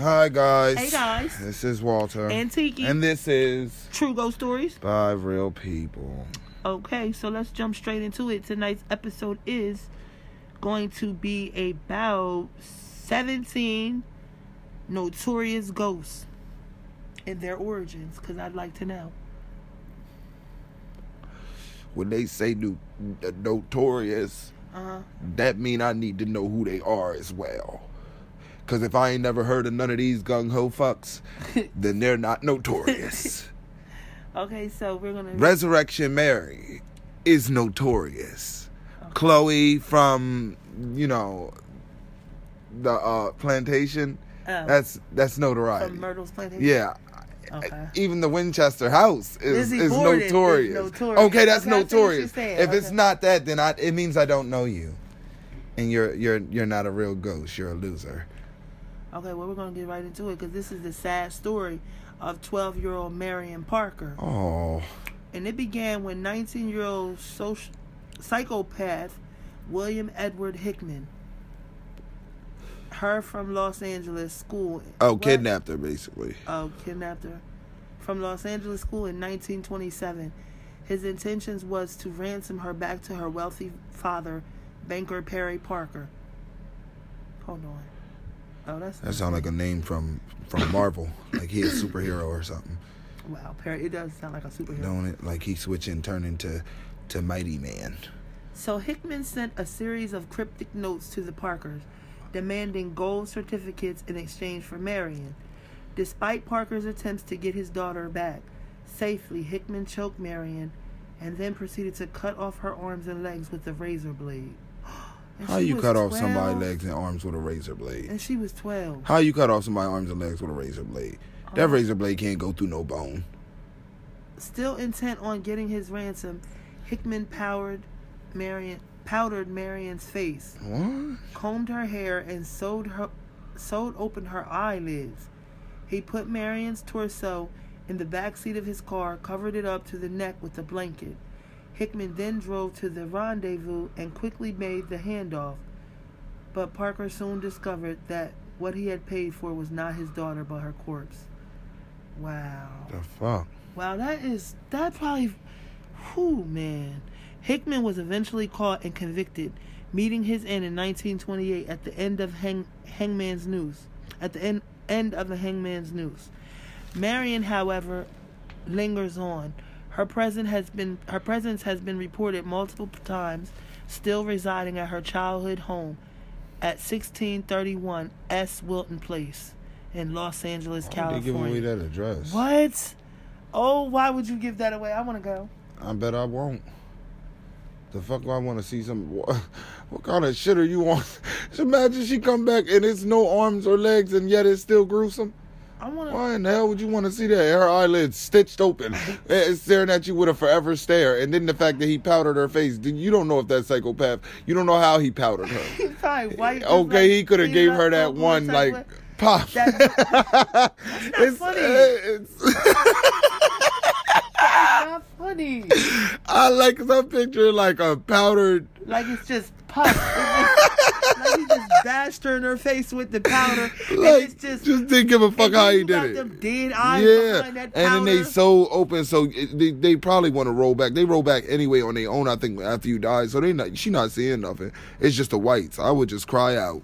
Hi guys. Hey guys. This is Walter and Tiki, and this is True Ghost Stories by Real People. Okay, so let's jump straight into it. Tonight's episode is going to be about 17 notorious ghosts and their origins, because I'd like to know. When they say notorious, that mean I need to know who they are as well. Because if I ain't never heard of none of these gung-ho fucks, then they're not notorious. Okay, so we're going to... Resurrection Mary is notorious. Okay. Chloe from, the plantation, that's notoriety. From Myrtles plantation? Yeah. Okay. Even the Winchester house is notorious. Okay, that's notorious. If it's not that, then it means I don't know you. And you're not a real ghost. You're a loser. Okay, well, we're going to get right into it, because this is the sad story of 12-year-old Marion Parker. Oh. And it began when 19-year-old psychopath William Edward Hickman, her from Los Angeles school. Kidnapped her, basically. Kidnapped her. From Los Angeles school in 1927. His intentions was to ransom her back to her wealthy father, banker Perry Parker. Hold on. Oh, that sounds like a name from Marvel. Like he a superhero or something. Wow, Perry, it does sound like a superhero. Don't it? Like he turned into Mighty Man. So Hickman sent a series of cryptic notes to the Parkers, demanding gold certificates in exchange for Marion. Despite Parker's attempts to get his daughter back safely, Hickman choked Marion and then proceeded to cut off her arms and legs with a razor blade. How you cut off somebody's legs and arms with a razor blade? And she was 12. How you cut off somebody's arms and legs with a razor blade? That razor blade can't go through no bone. Still intent on getting his ransom, Hickman powdered Marion's face. What? Combed her hair and sewed open her eyelids. He put Marion's torso in the back seat of his car, covered it up to the neck with a blanket. Hickman then drove to the rendezvous and quickly made the handoff, but Parker soon discovered that what he had paid for was not his daughter but her corpse. Wow. The fuck? Wow, whew, man. Hickman was eventually caught and convicted, meeting his end in 1928 at the end of Hangman's Noose. At the end of the Hangman's Noose. Marion, however, lingers on. Her presence has been reported multiple times, still residing at her childhood home at 1631 S. Wilton Place in Los Angeles, California. Why would they give away that address? What? Oh, why would you give that away? I want to go. I bet I won't. The fuck do I want to see some... What kind of shit are you on? Just imagine she come back and it's no arms or legs and yet it's still gruesome. Why in the hell would you want to see that? Her eyelids stitched open, staring at you with a forever stare. And then the fact that he powdered her face. You don't know if that psychopath, you don't know how he powdered her. He probably wiped. Okay, he could have gave her that one, like, pop. That's not funny. That's not funny. I like some picture, like a powdered. Like it's just puff. Like he just bashed her in her face with the powder. Like, and it's just didn't give a fuck how he did it. Them dead eyes behind that powder. And then they so open, so they probably want to roll back. They roll back anyway on their own, I think, after you die. So she not seeing nothing. It's just the whites. I would just cry out.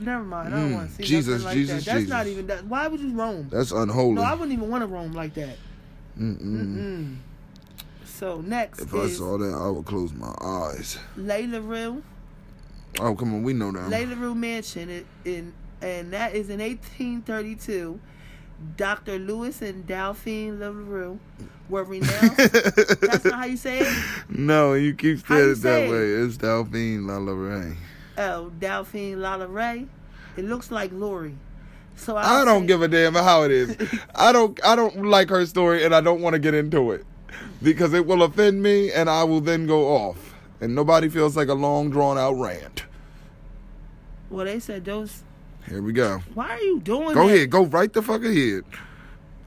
Never mind. I don't want to see Jesus, nothing like Jesus, that. That's Jesus. Not even that. Why would you roam? That's unholy. No, I wouldn't even want to roam like that. Mm-mm. So next, if I saw that, I would close my eyes. LaLaurie. Oh, come on, we know that. LaLaurie Mansion, and that is in 1832. Dr. Lewis and Dauphine LaLaurie were renowned. That's not how you say it? No, you keep saying it that way. It's Dauphine LaLaurie. Oh, Dauphine LaLaurie. It looks like Laurie. So I don't give a damn how it is. I don't like her story, and I don't want to get into it, because it will offend me, and I will then go off. And nobody feels like a long, drawn-out rant. Well, they said those Here we go. Why are you doing that? Go ahead. Go right the fuck ahead.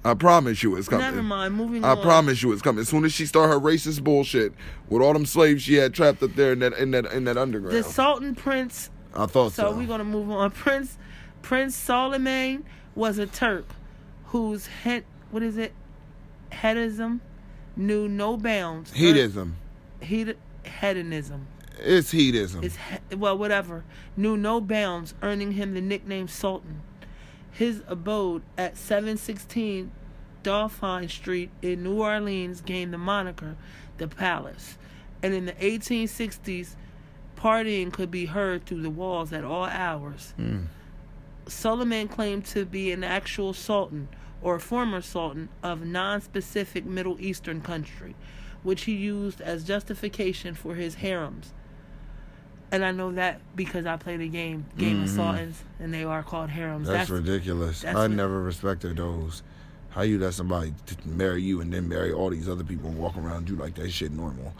I promise you it's coming. Never mind. Moving on. I promise you it's coming. As soon as she start her racist bullshit with all them slaves she had trapped up there in that underground. The Sultan Prince. I thought so. So we're gonna move on. Prince Solomon was a Turk whose hedonism knew no bounds. Hedonism. Hedonism. It's hedonism. It's whatever. Knew no bounds, earning him the nickname Sultan. His abode at 716 Dauphine Street in New Orleans gained the moniker The Palace. And in the 1860s, partying could be heard through the walls at all hours. Mm. Solomon claimed to be an actual sultan or former sultan of non-specific Middle Eastern country, which he used as justification for his harems. And I know that because I play the game, of Sultans, and they are called harems. That's ridiculous. I never respected those. How you let somebody marry you and then marry all these other people and walk around you like that shit normal?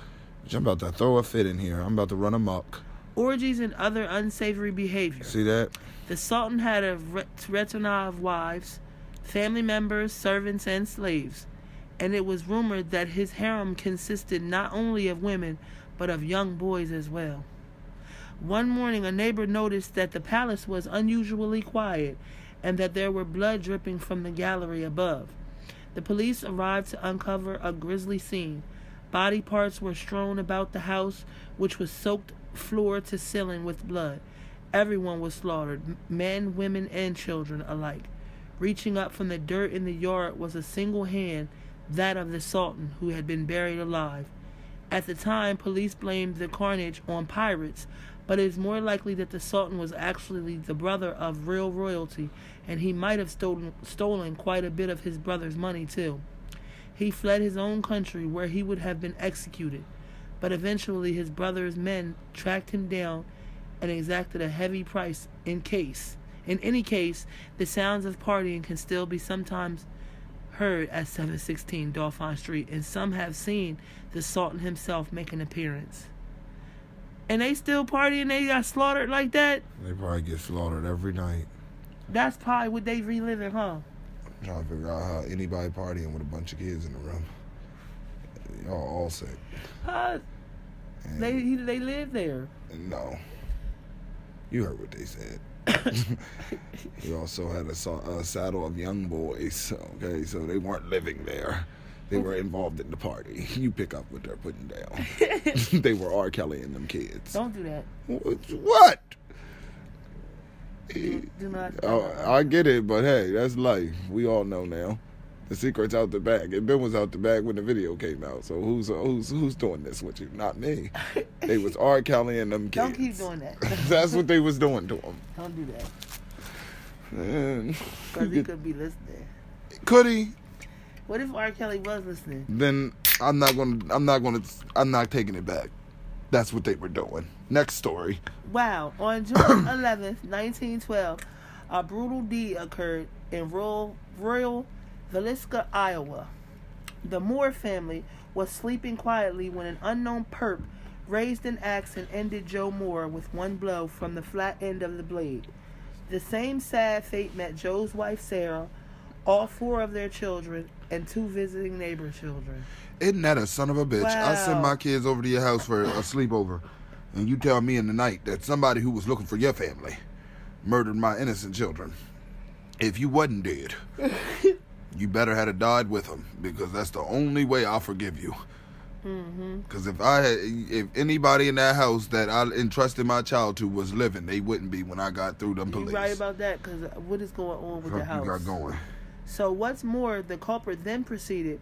Bitch, I'm about to throw a fit in here. I'm about to run amok. Orgies and other unsavory behavior. See that? The Sultan had a retinue of wives, family members, servants, and slaves. And it was rumored that his harem consisted not only of women, but of young boys as well. One morning, a neighbor noticed that the palace was unusually quiet and that there were blood dripping from the gallery above. The police arrived to uncover a grisly scene. Body parts were strewn about the house, which was soaked floor to ceiling with blood. Everyone was slaughtered, men, women, and children alike. Reaching up from the dirt in the yard was a single hand, that of the Sultan, who had been buried alive. At the time, police blamed the carnage on pirates, but it is more likely that the Sultan was actually the brother of real royalty, and he might have stolen quite a bit of his brother's money, too. He fled his own country, where he would have been executed, but eventually his brother's men tracked him down and exacted a heavy price In any case, the sounds of partying can still be sometimes heard at 716 Dauphine Street, and some have seen the Sultan himself make an appearance. And they still party and they got slaughtered like that? They probably get slaughtered every night. That's probably what they reliving, huh? I'm trying to figure out how anybody partying with a bunch of kids in the room. Y'all all sick. They live there. No. You heard what they said. He also had a saddle of young boys, okay? So they weren't living there. They were involved in the party. You pick up what they're putting down. They were R. Kelly and them kids. Don't do that. What? Do not. I get it, but hey, that's life. We all know now. The secret's out the bag. And Ben was out the bag when the video came out. So who's doing this with you? Not me. They was R. Kelly and them kids. Don't keep doing that. That's what they was doing to him. Don't do that. Because he could be listening. Could he? What if R. Kelly was listening? Then I'm not taking it back. That's what they were doing. Next story. Wow. On June 11th, 1912, a brutal deed occurred in rural Villisca, Iowa. The Moore family was sleeping quietly when an unknown perp raised an axe and ended Joe Moore with one blow from the flat end of the blade. The same sad fate met Joe's wife, Sarah, all four of their children, and two visiting neighbor children. Isn't that a son of a bitch? Wow. I send my kids over to your house for a sleepover, and you tell me in the night that somebody who was looking for your family murdered my innocent children. If you wasn't dead, you better had a died with them, because that's the only way I'll forgive you. Because if anybody in that house that I entrusted my child to was living, they wouldn't be when I got through them police. You're right about that, because what is going on with the house? You got going. So what's more, the culprit then proceeded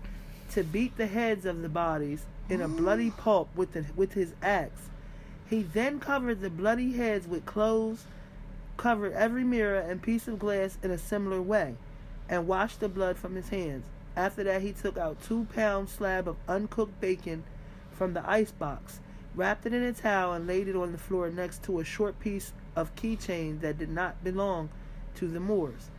to beat the heads of the bodies in a bloody pulp with his axe. He then covered the bloody heads with clothes, covered every mirror and piece of glass in a similar way, and washed the blood from his hands. After that, he took out 2-pound slab of uncooked bacon from the icebox, wrapped it in a towel, and laid it on the floor next to a short piece of keychain that did not belong to the Moors.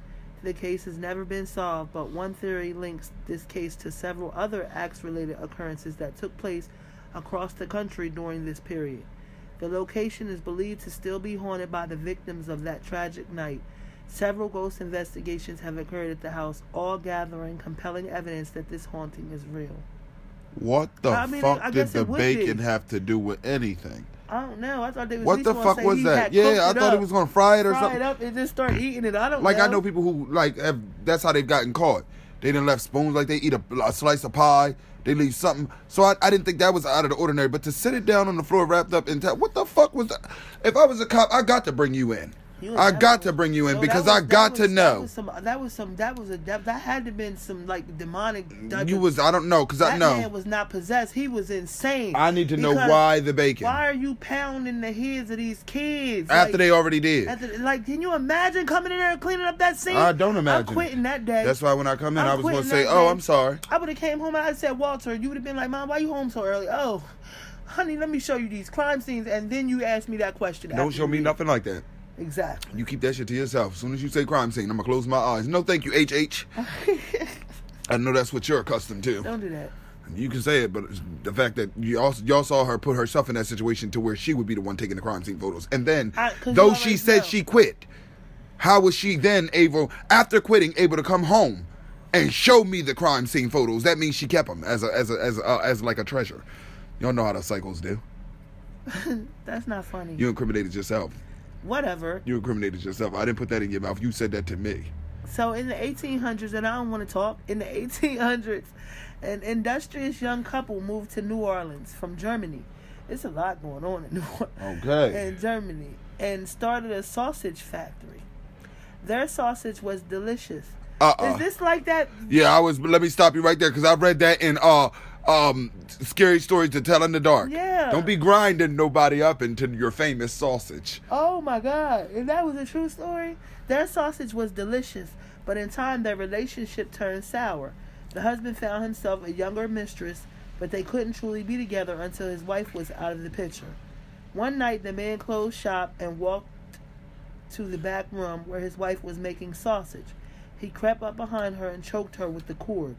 The case has never been solved, but one theory links this case to several other axe-related occurrences that took place across the country during this period. The location is believed to still be haunted by the victims of that tragic night, Several ghost investigations have occurred at the house, all gathering compelling evidence that this haunting is real. What the fuck did the bacon have to do with anything? I don't know. I thought they was. What the fuck was that? Yeah, I thought he was gonna fry it or something. Fry it up and just start eating it. I don't know. Like, I know people who that's how they've gotten caught. They done left spoons, like they eat a slice of pie. They leave something. So I didn't think that was out of the ordinary. But to sit it down on the floor wrapped up in what the fuck was that? If I was a cop, I got to bring you in. Because I got to know. That had to been some like demonic. I don't know, because I know that man was not possessed. He was insane. I need to know why the bacon. Why are you pounding the heads of these kids after they already did? Can you imagine coming in there and cleaning up that scene? I don't imagine. I'm quitting that day. That's why when I come in, I was gonna say, "Oh, I'm sorry." I would have came home. I had said, "Walter," you would have been like, "Mom, why you home so early?" "Oh, honey, let me show you these crime scenes," and then you asked me that question. Don't show me nothing like that. Exactly. You keep that shit to yourself. As soon as you say crime scene, I'm going to close my eyes. No, thank you, HH. I know that's what you're accustomed to. Don't do that. You can say it, but the fact that y'all saw her put herself in that situation to where she would be the one taking the crime scene photos. And then, though she said she quit, how was she then able, after quitting, able to come home and show me the crime scene photos? That means she kept them as like a treasure. Y'all know how the cycles do. That's not funny. You incriminated yourself. Whatever. You incriminated yourself. I didn't put that in your mouth. You said that to me. So in the 1800s, and I don't want to talk, in the 1800s, an industrious young couple moved to New Orleans from Germany. There's a lot going on in New Orleans. Okay. In Germany. And started a sausage factory. Their sausage was delicious. Is this like that? Yeah, let me stop you right there, because I read that in Scary Stories to Tell in the Dark. Yeah. Don't be grinding nobody up into your famous sausage. Oh, my God. If that was a true story, their sausage was delicious, but in time, their relationship turned sour. The husband found himself a younger mistress, but they couldn't truly be together until his wife was out of the picture. One night, the man closed shop and walked to the back room where his wife was making sausage. He crept up behind her and choked her with the cord.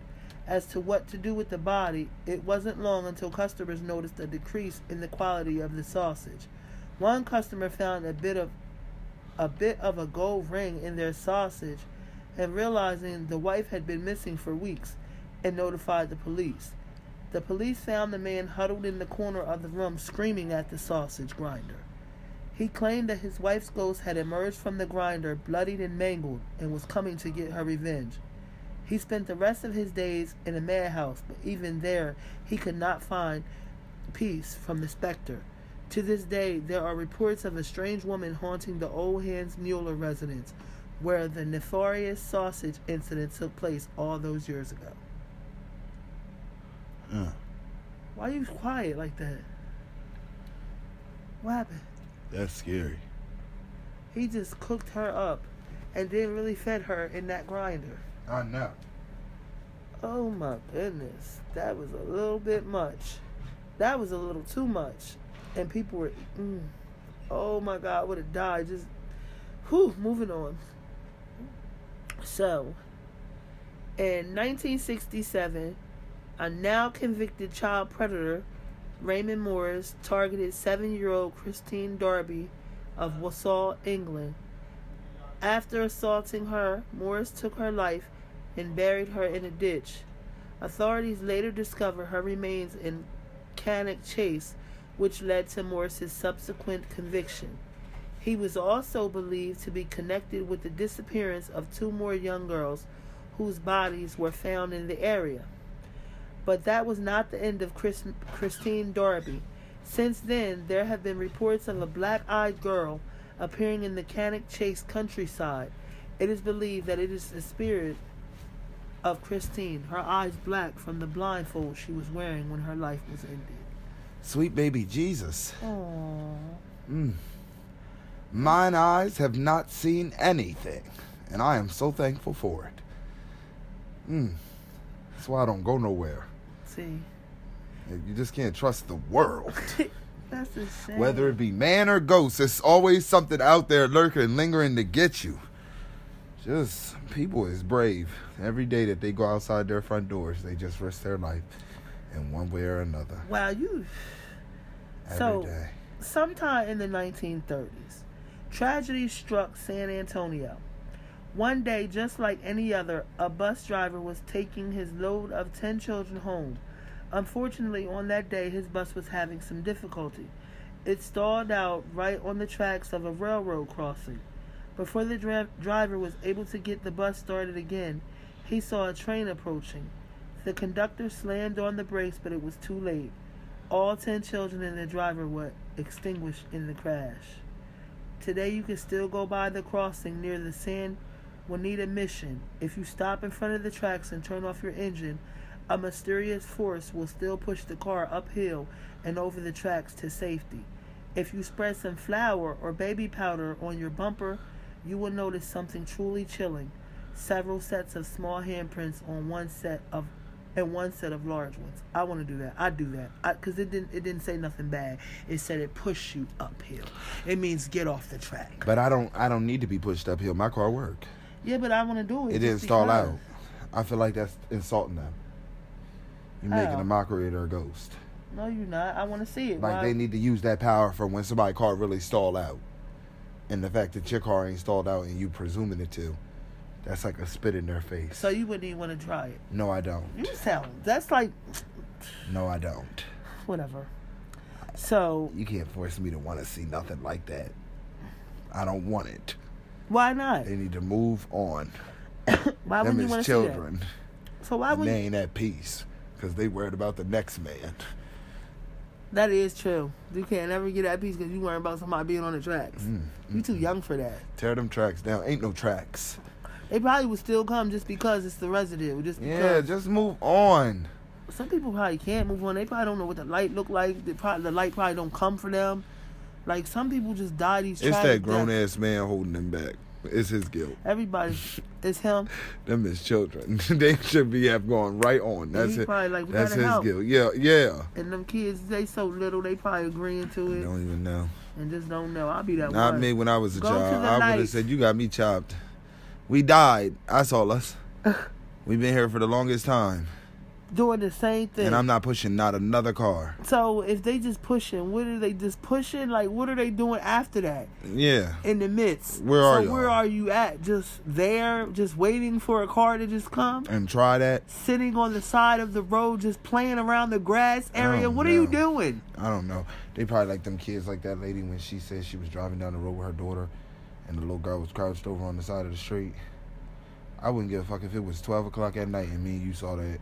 As to what to do with the body, it wasn't long until customers noticed a decrease in the quality of the sausage. One customer found a bit of a gold ring in their sausage, and realizing the wife had been missing for weeks, and notified the police. The police found the man huddled in the corner of the room screaming at the sausage grinder. He claimed that his wife's ghost had emerged from the grinder, bloodied and mangled, and was coming to get her revenge. He spent the rest of his days in a madhouse, but even there, he could not find peace from the specter. To this day, there are reports of a strange woman haunting the old Hans Mueller residence, where the nefarious sausage incident took place all those years ago. Huh. Why are you quiet like that? What happened? That's scary. He just cooked her up and then really fed her in that grinder. I know. Oh, my goodness. That was a little bit much. That was a little too much. And people were, oh, my God, I would have died. Just, moving on. So, in 1967, a now convicted child predator, Raymond Morris, targeted 7-year-old Christine Darby of Walsall, England. After assaulting her, Morris took her life and buried her in a ditch. Authorities later discovered her remains in Cannock Chase, which led to Morris's subsequent conviction. He was also believed to be connected with the disappearance of 2 more young girls whose bodies were found in the area. But that was not the end of Christine Darby. Since then, there have been reports of a black-eyed girl appearing in the Cannock Chase countryside. It is believed that it is the spirit of Christine, her eyes black from the blindfold she was wearing when her life was ended. Sweet baby Jesus. Aww. Mine eyes have not seen anything, and I am so thankful for it. That's why I don't go nowhere. See, you just can't trust the world. That's insane. Whether it be man or ghost, there's always something out there lurking, lingering to get you. Just, people is brave. Every day that they go outside their front doors, they just risk their life in one way or another. Wow, you. Every day. Sometime in the 1930s, tragedy struck San Antonio. One day, just like any other, a bus driver was taking his load of 10 children home. Unfortunately, on that day, his bus was having some difficulty. It stalled out right on the tracks of a railroad crossing. Before the driver was able to get the bus started again, he saw a train approaching. The conductor slammed on the brakes, but it was too late. All 10 children and the driver were extinguished in the crash. Today you can still go by the crossing near the San Juanita Mission. If you stop in front of the tracks and turn off your engine, a mysterious force will still push the car uphill and over the tracks to safety. If you spread some flour or baby powder on your bumper, you will notice something truly chilling. Several sets of small handprints on one set of large ones. I want to do that. I do that. Because it didn't say nothing bad. It said it pushed you uphill. It means get off the track. But I don't need to be pushed uphill. My car worked. Yeah, but I want to do it. It didn't stall out. I feel like that's insulting them. You're making a mockery of their ghost. No, you're not. I want to see it. Like, why? They need to use that power for when somebody's car really stalled out. And the fact that your car ain't stalled out and you presuming it to, that's like a spit in their face. So you wouldn't even want to try it? No, I don't. You sound... That's like... No, I don't. Whatever. So... You can't force me to want to see nothing like that. I don't want it. Why not? They need to move on. Why would you want to see that? Them as children. So why would you... They ain't at peace. Because they worried about the next man. That is true. You can't ever get that peace because you worried about somebody being on the tracks. You too young for that. Tear them tracks down. Ain't no tracks. They probably would still come just because it's the residue. Just because. Yeah, just move on. Some people probably can't move on. They probably don't know what the light look like. The light probably don't come for them. Like, some people just die these tracks. It's that grown-ass man holding them back. It's his guilt. Everybody, it's him. Them is children. They should be have gone right on. That's it. Like, that's his help. Guilt. Yeah, yeah. And them kids, they so little, they probably agreeing to it. Don't even know. And just don't know. I'll be that. Not one. Me when I was a child. I would have said, "You got me chopped. We died. That's all us. We've been here for the longest time." Doing the same thing. And I'm not pushing not another car. So if they just pushing, what are they just pushing? Like, what are they doing after that? Yeah. In the midst. Where are you? So where are you at? Just there, just waiting for a car to just come? And try that? Sitting on the side of the road, just playing around the grass area. What are you doing? I don't know. They probably like them kids like that lady when she said she was driving down the road with her daughter and the little girl was crouched over on the side of the street. I wouldn't give a fuck if it was 12 o'clock at night and me and you saw that.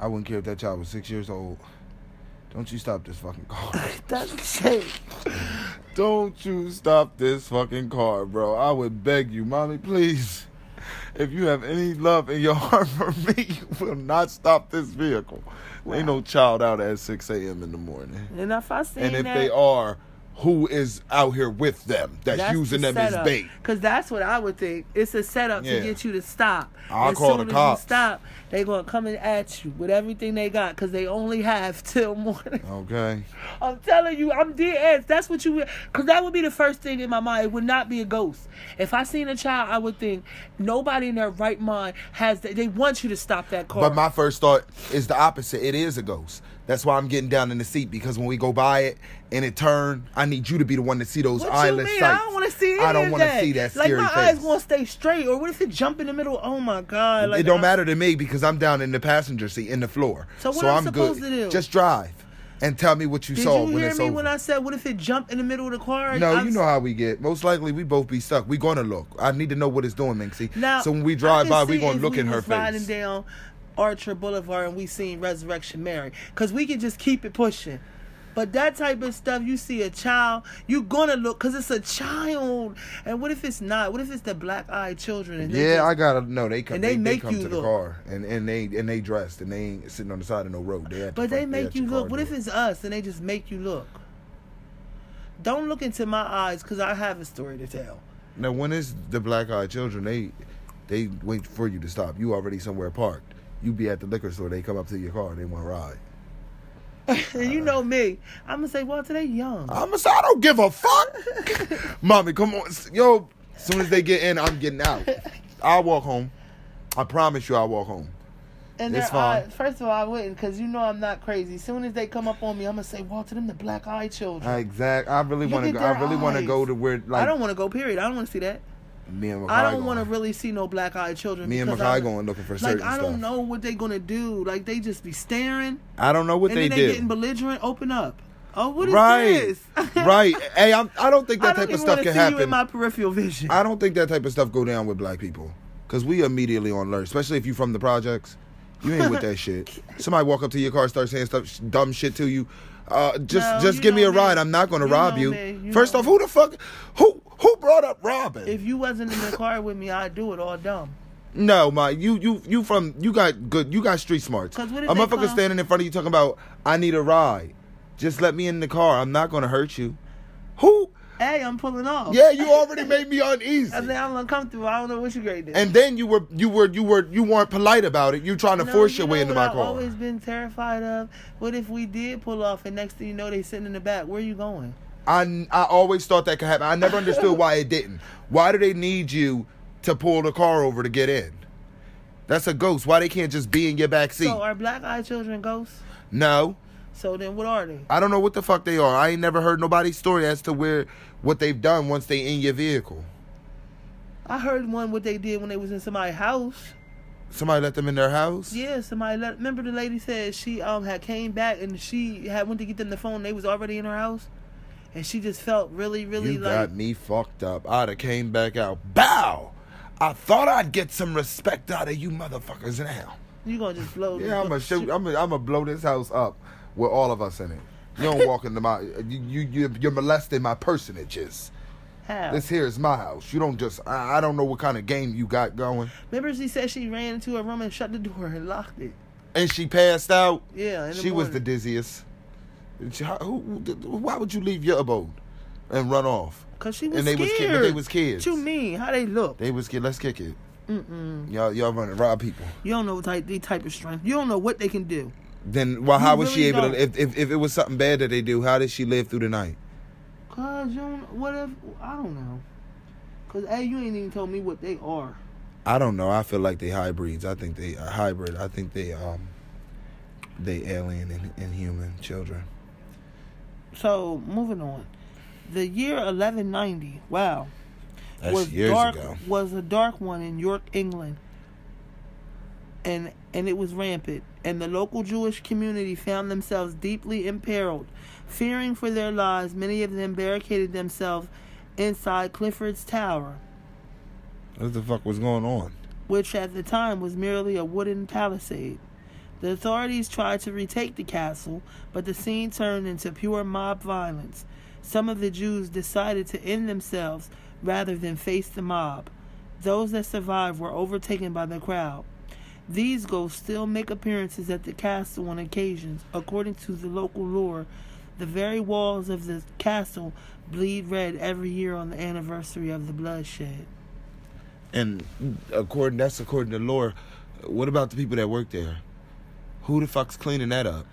I wouldn't care if that child was 6 years old. Don't you stop this fucking car. That's shit. Don't you stop this fucking car, bro. I would beg you, mommy, please. If you have any love in your heart for me, you will not stop this vehicle. Wow. Ain't no child out at 6 a.m. in the morning. And if I seen that... And if they are... Who is out here with them that's using them as bait? Because that's what I would think. It's a setup to get you to stop. I'll call the cops. As soon as you stop, they're going to come in at you with everything they got because they only have till morning. Okay. I'm telling you, I'm dead. That's what you would. Because that would be the first thing in my mind. It would not be a ghost. If I seen a child, I would think nobody in their right mind has that. They want you to stop that car. But my first thought is the opposite. It is a ghost. That's why I'm getting down in the seat, because when we go by it and it turn, I need you to be the one to see those eyeless sights. I don't want to see it. I don't want to see that scary face. Like, my eyes won't stay straight, or what if it jump in the middle? Oh my God! Like, it don't matter to me because I'm down in the passenger seat in the floor. So what I'm supposed to do? Just drive and tell me what you saw when it's over. Did you hear me when I said what if it jumped in the middle of the car? No, you know how we get. Most likely we both be stuck. We gonna look. I need to know what it's doing, Minxie. Now, so when we drive by, we gonna look in her face. Riding down Archer Boulevard and we seen Resurrection Mary, because we can just keep it pushing. But that type of stuff, you see a child, you're gonna look, because it's a child. And what if it's not? What if it's the black-eyed children? And I gotta know. They come. And they come to the car, and they dressed, and they ain't sitting on the side of no road. They make you look. What if it's us and they just make you look? Don't look into my eyes, because I have a story to tell. Now, when it's the black-eyed children, they wait for you to stop. You already somewhere parked. You be at the liquor store, they come up to your car, they want to ride. You know me. I'm going to say, well, today young. I'm going to say, I don't give a fuck. Mommy, come on. Yo, as soon as they get in, I'm getting out. I'll walk home. I promise you I'll walk home. And it's fine. First of all, I wouldn't, because you know I'm not crazy. As soon as they come up on me, I'm going to say, Walter, them the black-eyed children. Exactly. I really want to go to where, like... I don't want to go, period. I don't want to see that. Me and I don't want to really see no black-eyed children. Me and McKay going looking for certain stuff. Like, I don't know what they gonna do. Like, they just be staring. I don't know what they do. And then they getting belligerent. Open up. Oh, what is this? Right. Hey, I don't think that type of stuff can happen. I don't even want to see you in my peripheral vision. I don't think that type of stuff go down with black people. Because we immediately on alert. Especially if you from the projects. You ain't with that shit. Somebody walk up to your car, start saying stuff, dumb shit to you. Just give me a ride. I'm not going to rob you. First off, who the fuck... Who brought up robbing? If you wasn't in the car with me, I'd do it all dumb. No, my you got street smarts. A motherfucker standing in front of you talking about I need a ride. Just let me in the car. I'm not gonna hurt you. Who? Hey, I'm pulling off. Yeah, you already made me uneasy. I said I'm uncomfortable. I don't know what you grade did. And then you weren't polite about it. You trying to force your way into my car. I've always been terrified of what if we did pull off and next thing you know they sitting in the back. Where are you going? I always thought that could happen. I never understood why it didn't. Why do they need you to pull the car over to get in? That's a ghost. Why they can't just be in your back seat? So are black-eyed children ghosts? No. So then what are they? I don't know what the fuck they are. I ain't never heard nobody's story as to what they've done once they in your vehicle. I heard what they did when they was in somebody's house. Somebody let them in their house? Yeah, remember the lady said she had came back and she had went to get them the phone and they was already in her house? And she just felt really, really like... You got me fucked up. I'd have came back out. Bow! I thought I'd get some respect out of you motherfuckers now. You gonna just blow... Yeah, I'm gonna blow this house up with all of us in it. You don't walk into my... You're molesting my personages. How? This here is my house. You don't just... I don't know what kind of game you got going. Remember she said she ran into her room and shut the door and locked it. And she passed out? Yeah, in the morning. Was the dizziest. Why would you leave your abode and run off? Because she was scared. They was kids. What you mean? How they look? They was kids. Let's kick it. Mm-mm. Y'all running rob people. You don't know the type of strength. You don't know what they can do. Then how was she able to... If it was something bad that they do, how did she live through the night? Because you don't... I don't know. Because, hey, you ain't even told me what they are. I don't know. I feel like they hybrids. I think they are hybrid. I think they alien and human children. So, moving on. The year 1190, wow. That's years ago. Was a dark one in York, England. And it was rampant. And the local Jewish community found themselves deeply imperiled. Fearing for their lives, many of them barricaded themselves inside Clifford's Tower. What the fuck was going on? Which at the time was merely a wooden palisade. The authorities tried to retake the castle, but the scene turned into pure mob violence. Some of the Jews decided to end themselves rather than face the mob. Those that survived were overtaken by the crowd. These ghosts still make appearances at the castle on occasions. According to the local lore, the very walls of the castle bleed red every year on the anniversary of the bloodshed. And according to lore, what about the people that work there? Who the fuck's cleaning that up?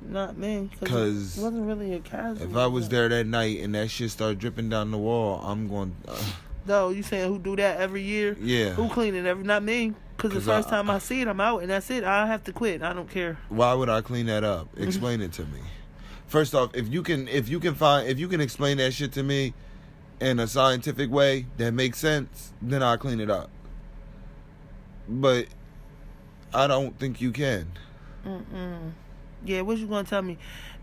Not me. Because it wasn't really a casual. If I was there that night and that shit started dripping down the wall, I'm going... No, you saying who do that every year? Yeah. Who clean it every... Not me. Because the first time I see it, I'm out and that's it. I have to quit. I don't care. Why would I clean that up? Explain it to me. First off, if you can explain that shit to me in a scientific way that makes sense, then I'll clean it up. But I don't think you can. Mm-mm. Yeah, what you gonna tell me?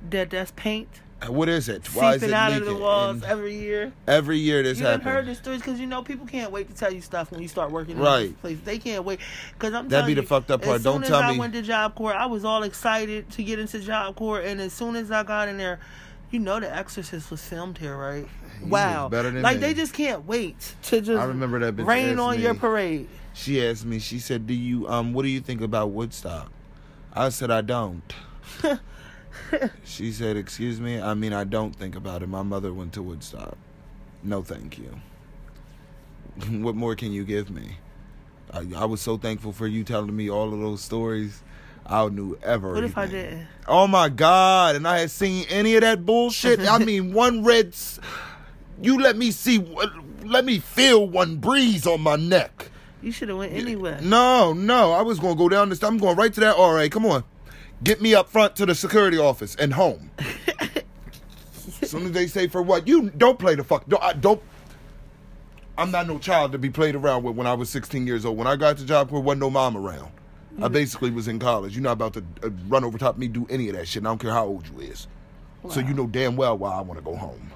That's paint? What is it? Why is it leaking? Seeping out of the walls every year. Every year this happens. You heard the stories because people can't wait to tell you stuff when you start working in this place. They can't wait because I'm. That'd be the fucked up part. Don't tell me. As soon as I went to Job Corps, I was all excited to get into Job Corps, and as soon as I got in there, The Exorcist was filmed here, right? Wow, better than me. They just can't wait to just. I remember that bitch rain on your parade. She asked me. She said, "Do you what do you think about Woodstock?" I said, I don't. She said, excuse me? I mean, I don't think about it. My mother went to Woodstock. No, thank you. What more can you give me? I was so thankful for you telling me all of those stories. I knew everything. What if I didn't? Oh, my God. And I had seen any of that bullshit. I mean, one red... You let me see... Let me feel one breeze on my neck. You should have went anywhere. No. I was going to go down this. I'm going right to that RA. Come on. Get me up front to the security office and home. As soon as they say for what? You don't play the fuck. Don't. I'm not no child to be played around with when I was 16 years old. When I got to Job Corps, wasn't no mom around. Mm-hmm. I basically was in college. You're not about to run over top of me, do any of that shit. I don't care how old you is. Wow. So you know damn well why I want to go home.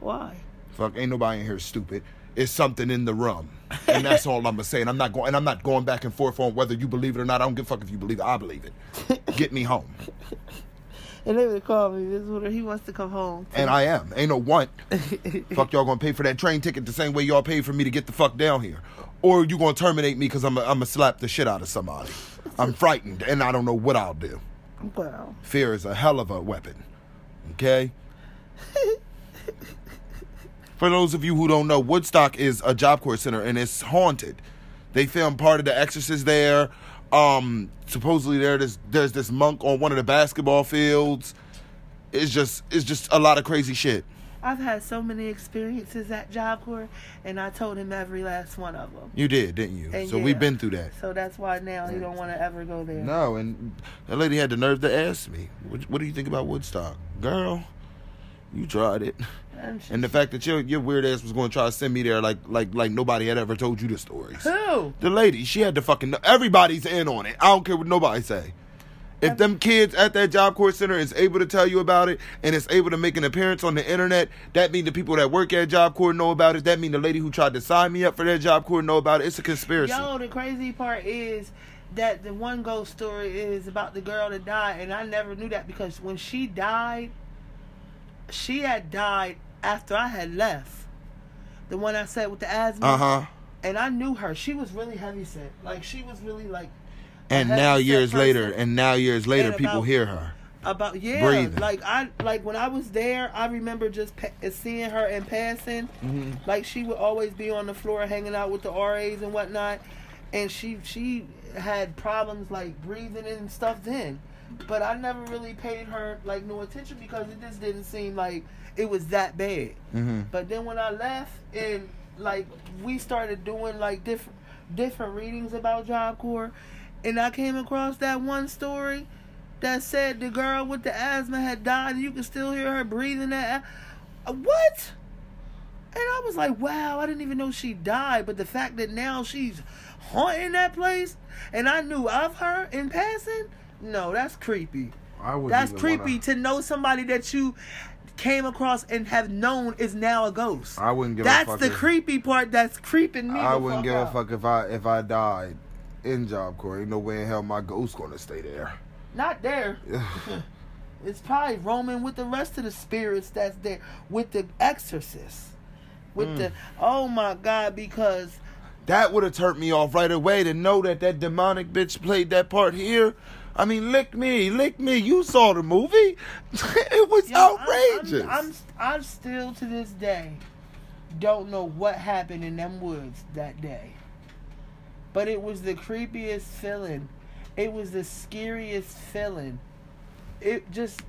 Why? Fuck, ain't nobody in here stupid. It's something in the rum, and that's all I'm gonna say. And I'm not going back and forth on whether you believe it or not. I don't give a fuck if you believe it. I believe it. Get me home. And they would call me. This is he wants to come home. Too. And I am. Ain't no want. Fuck, y'all gonna pay for that train ticket the same way y'all paid for me to get the fuck down here, or you gonna terminate me because I'm a slap the shit out of somebody. I'm frightened, and I don't know what I'll do. Wow. Fear is a hell of a weapon. Okay. For those of you who don't know, Woodstock is a Job Corps center, and it's haunted. They filmed part of The Exorcist there. Supposedly there's this monk on one of the basketball fields. It's just a lot of crazy shit. I've had so many experiences at Job Corps, and I told him every last one of them. You did, didn't you? And so yeah, we've been through that. So that's why now you don't want to ever go there. No, and that lady had the nerve to ask me, what do you think about Woodstock? Girl, you tried it. And the fact that your weird ass was going to try to send me there like nobody had ever told you the stories. Who? The lady. She had to fucking... Everybody's in on it. I don't care what nobody say. If them kids at that Job Corps center is able to tell you about it and is able to make an appearance on the internet, that means the people that work at Job Corps know about it. That means the lady who tried to sign me up for that Job Corps know about it. It's a conspiracy. Yo, the crazy part is that the one ghost story is about the girl that died, and I never knew that because when she died, she had died after I had left. The one I said with the asthma. Uh-huh. And I knew her. She was really heavy set. Like, she was really, like... And now, years later, people hear her. About, yeah. Breathing. Like, when I was there, I remember just seeing her in passing. Mm-hmm. Like, she would always be on the floor hanging out with the RAs and whatnot. And she had problems, like, breathing and stuff then. But I never really paid her, like, no attention because it just didn't seem like it was that bad. Mm-hmm. But then when I left and, like, we started doing, like, different readings about Job Corps, and I came across that one story that said the girl with the asthma had died and you could still hear her breathing that what? And I was like, wow, I didn't even know she died. But the fact that now she's haunting that place and I knew of her in passing... No, that's creepy. That's creepy to know somebody that you came across and have known is now a ghost. I wouldn't give a fuck. That's the creepy part that's creeping me. I wouldn't give a fuck if I died in Job Corps. Ain't no way in hell my ghost's gonna stay there. Not there. It's probably roaming with the rest of the spirits that's there. With the exorcists. With the... Oh, my God, because... That would have turned me off right away to know that demonic bitch played that part here. I mean, lick me. You saw the movie. It was outrageous. I'm still to this day don't know what happened in them woods that day. But it was the creepiest feeling. It was the scariest feeling. It just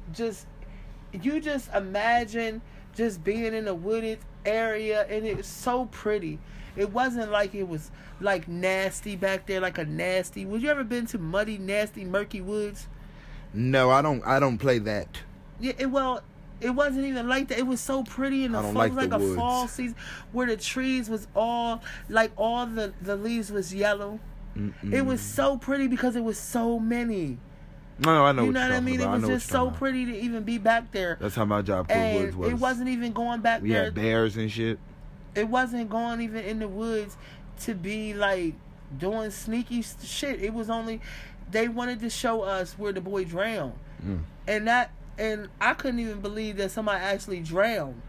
you just imagine just being in a wooded area, and it's so pretty. It wasn't like it was like nasty back there, like a nasty. Would you ever been to muddy, nasty, murky woods? No, I don't play that. Yeah, it wasn't even like that. It was so pretty in the fall. It was like a fall season where the trees was all like all the leaves was yellow. Mm-mm. It was so pretty because it was so many. No, I know. You know what I mean? About. It was just so pretty to even be back there. That's how my Job Corps woods was. It wasn't even going back there. We had bears and shit. It wasn't going even in the woods to be like doing sneaky shit. It was only they wanted to show us where the boy drowned, and I couldn't even believe that somebody actually drowned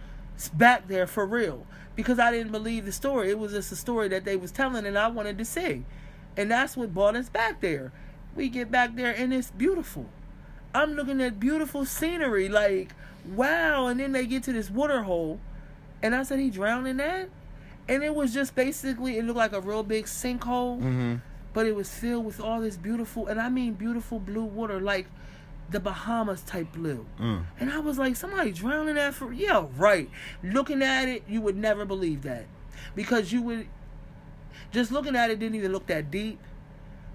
back there for real because I didn't believe the story. It was just a story that they was telling, and I wanted to see, and that's what brought us back there. We get back there and it's beautiful. I'm looking at beautiful scenery, like wow. And then they get to this water hole. And I said, he drowned in that? And it was just basically, it looked like a real big sinkhole. Mm-hmm. But it was filled with all this beautiful, and I mean beautiful blue water, like the Bahamas type blue. Mm. And I was like, somebody drowning that for... Yeah, right. Looking at it, you would never believe that. Because you would... Just looking at it didn't even look that deep.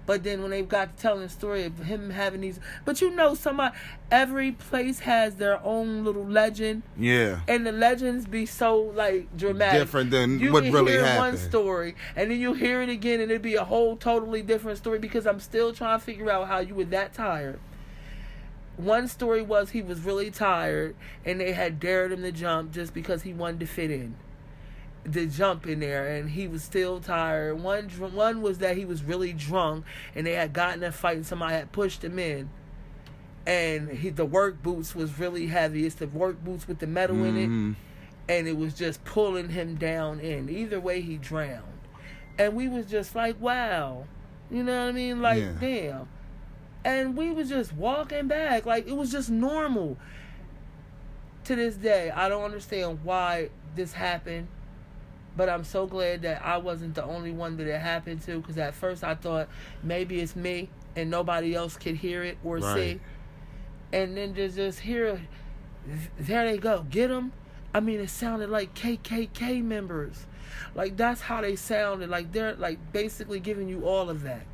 But then when they've got to telling the story of him having these, but you know, somebody, every place has their own little legend. Yeah. And the legends be so like dramatic, different than you what really happened. You hear one story, and then you hear it again, and it'd be a whole totally different story. Because I'm still trying to figure out how you were that tired. One story was he was really tired, and they had dared him to jump just because he wanted to fit in. The jump in there, and he was still tired. One was that he was really drunk, and they had gotten in a fight, and somebody had pushed him in. And the work boots was really heavy. It's the work boots with the metal in it, and it was just pulling him down in. Either way, he drowned. And we was just like, wow. You know what I mean? Like, yeah. Damn. And we was just walking back. Like, it was just normal. To this day, I don't understand why this happened. But I'm so glad that I wasn't the only one that it happened to, because at first I thought maybe it's me and nobody else could hear it or see. And then to just hear, there they go, get them. I mean, it sounded like KKK members. Like, that's how they sounded. Like, they're like basically giving you all of that.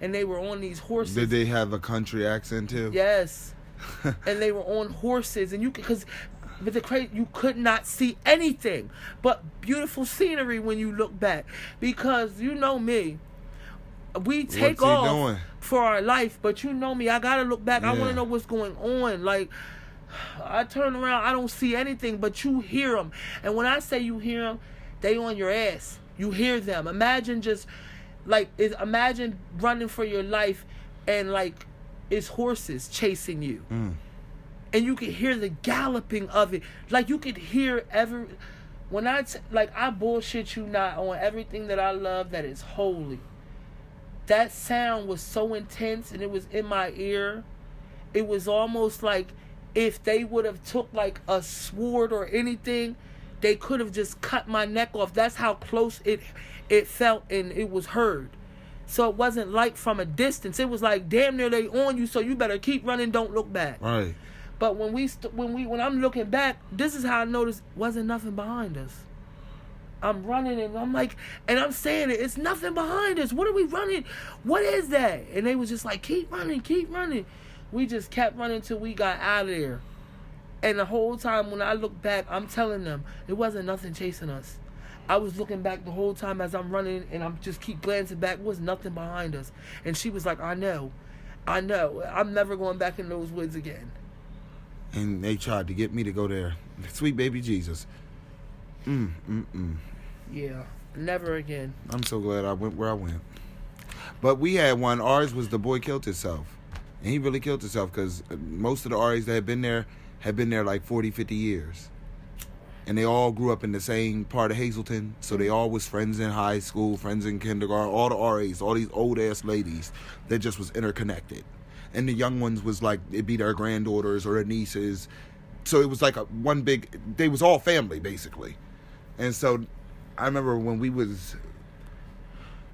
And they were on these horses. Did they have a country accent too? Yes. And they were on horses, and you could, because. But you could not see anything but beautiful scenery when you look back. Because you know me, we take off doing? For our life, but you know me, I gotta look back. Yeah. I want to know what's going on. Like, I turn around, I don't see anything, but you hear them. And when I say you hear them, they on your ass. You hear them. Imagine just like, imagine running for your life, and like it's horses chasing you. And you could hear the galloping of it. Like, you could hear every... When I bullshit you not, on everything that I love that is holy. That sound was so intense, and it was in my ear. It was almost like if they would have took, like, a sword or anything, they could have just cut my neck off. That's how close it felt, and it was heard. So it wasn't like from a distance. It was like, damn near they on you, so you better keep running, don't look back. Right. But when I'm looking back, this is how I noticed wasn't nothing behind us. I'm running, and I'm like, and I'm saying it, it's nothing behind us. What are we running? What is that? And they was just like, keep running, keep running. We just kept running till we got out of there. And the whole time when I look back, I'm telling them, it wasn't nothing chasing us. I was looking back the whole time as I'm running, and I'm just keep glancing back. It was nothing behind us. And she was like, I know. I'm never going back in those woods again. And they tried to get me to go there. Sweet baby Jesus. Yeah, never again. I'm so glad I went where I went. But we had one. Ours was the boy killed himself. And he really killed himself because most of the RAs that had been there like 40, 50 years. And they all grew up in the same part of Hazleton. So they all was friends in high school, friends in kindergarten, all the RAs, all these old-ass ladies that just was interconnected. And the young ones was like, it'd be their granddaughters or their nieces. So it was like one big, they was all family, basically. And so I remember when we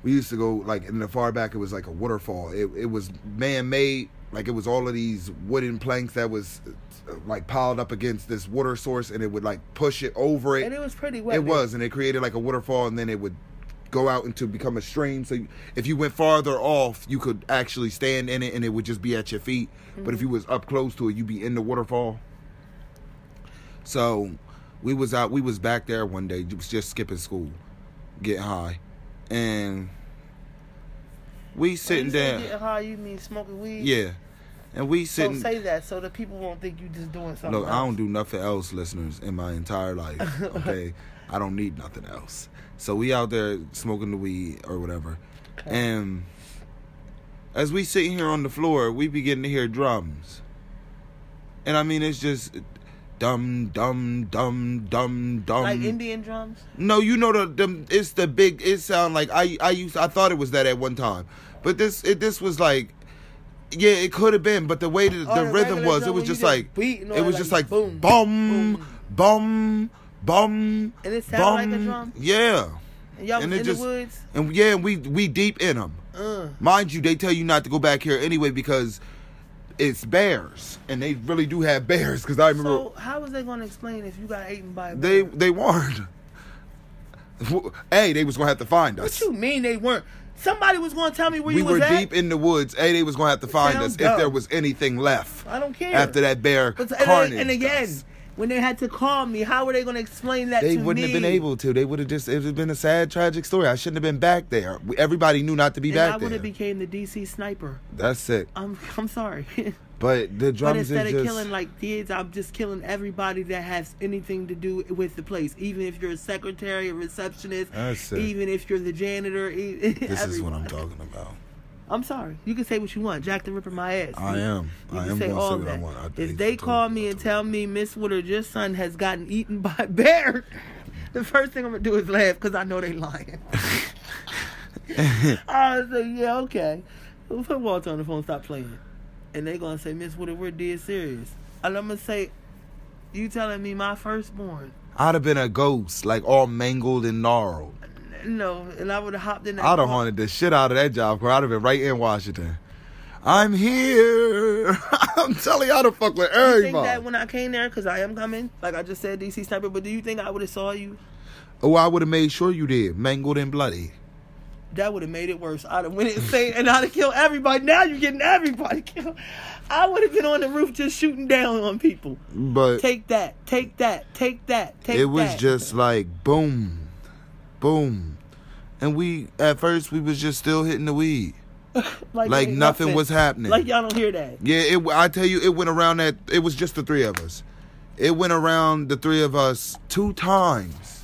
used to go, like, in the far back, it was like a waterfall. It was man-made, like it was all of these wooden planks that was like piled up against this water source, and it would like push it over it. And it was pretty wet. It was, and it created like a waterfall, and then it would go out into become a stream. So if you went farther off, you could actually stand in it, and it would just be at your feet. Mm-hmm. But if you was up close to it, you'd be in the waterfall. So we was out. We was back there one day, just skipping school, getting high, and we sitting down. Getting high, you mean smoking weed? Yeah, and we sitting. Don't say that so that people won't think you just doing something. Look, else. I don't do nothing else, listeners, in my entire life. Okay, I don't need nothing else. So we out there smoking the weed or whatever. Okay. And as we sitting here on the floor, we begin to hear drums. And I mean, it's just dum, dum, dum, dum, dum. Like Indian drums? No, you know, it's the big, it sound like, I thought it was that at one time. But this was like, yeah, it could have been. But the way the rhythm was, it was just like, boom, bum, bum. Bum, and it sounded like a drum. Yeah, and y'all was in the woods. And yeah, we deep in them. Mind you, they tell you not to go back here anyway because it's bears, and they really do have bears. Because I remember. So how was they going to explain if you got eaten by a bear? They weren't. Hey, they was going to have to find us. What you mean they weren't? Somebody was going to tell me where you was at. We were deep in the woods. And they was going to have to find us if there was anything left. I don't care. After that bear carnage. And again, when they had to call me, how were they going to explain that to me? They wouldn't have been able to. They would have just, it would have been a sad, tragic story. I shouldn't have been back there. Everybody knew not to be back there. I would have became the DC sniper. That's it. I'm sorry. But the drums is just... But instead of killing like kids, I'm just killing everybody that has anything to do with the place. Even if you're a secretary, a receptionist, even if you're the janitor. This is what I'm talking about. I'm sorry. You can say what you want. Jack the Ripper my ass. I am. You I am going to say all what I want. I if they call me and tell me, Miss Woodard, your son has gotten eaten by a bear, the first thing I'm going to do is laugh because I know they lying. I was like, yeah, okay. We'll put Walter on the phone, stop playing. And they going to say, Miss Woodard, we're dead serious. And I'm going to say, you telling me my firstborn? I'd have been a ghost, like all mangled and gnarled. No, and I would have hopped in that I'd have haunted the shit out of that job, I'd have been right in Washington. I'm here. I'm telling y'all to fuck with everybody. You think that when I came there, because I am coming, like I just said, DC Sniper, but do you think I would have saw you? Oh, I would have made sure you did, mangled and bloody. That would have made it worse. I'd have went insane and I'd have killed everybody. Now you're getting everybody killed. I would have been on the roof just shooting down on people. But Take that. It was just like, boom. Boom. And we, at first, we was just still hitting the weed. like nothing was happening. Like y'all don't hear that. Yeah, I tell you, it went around that, it was just the three of us. It went around the three of us 2 times.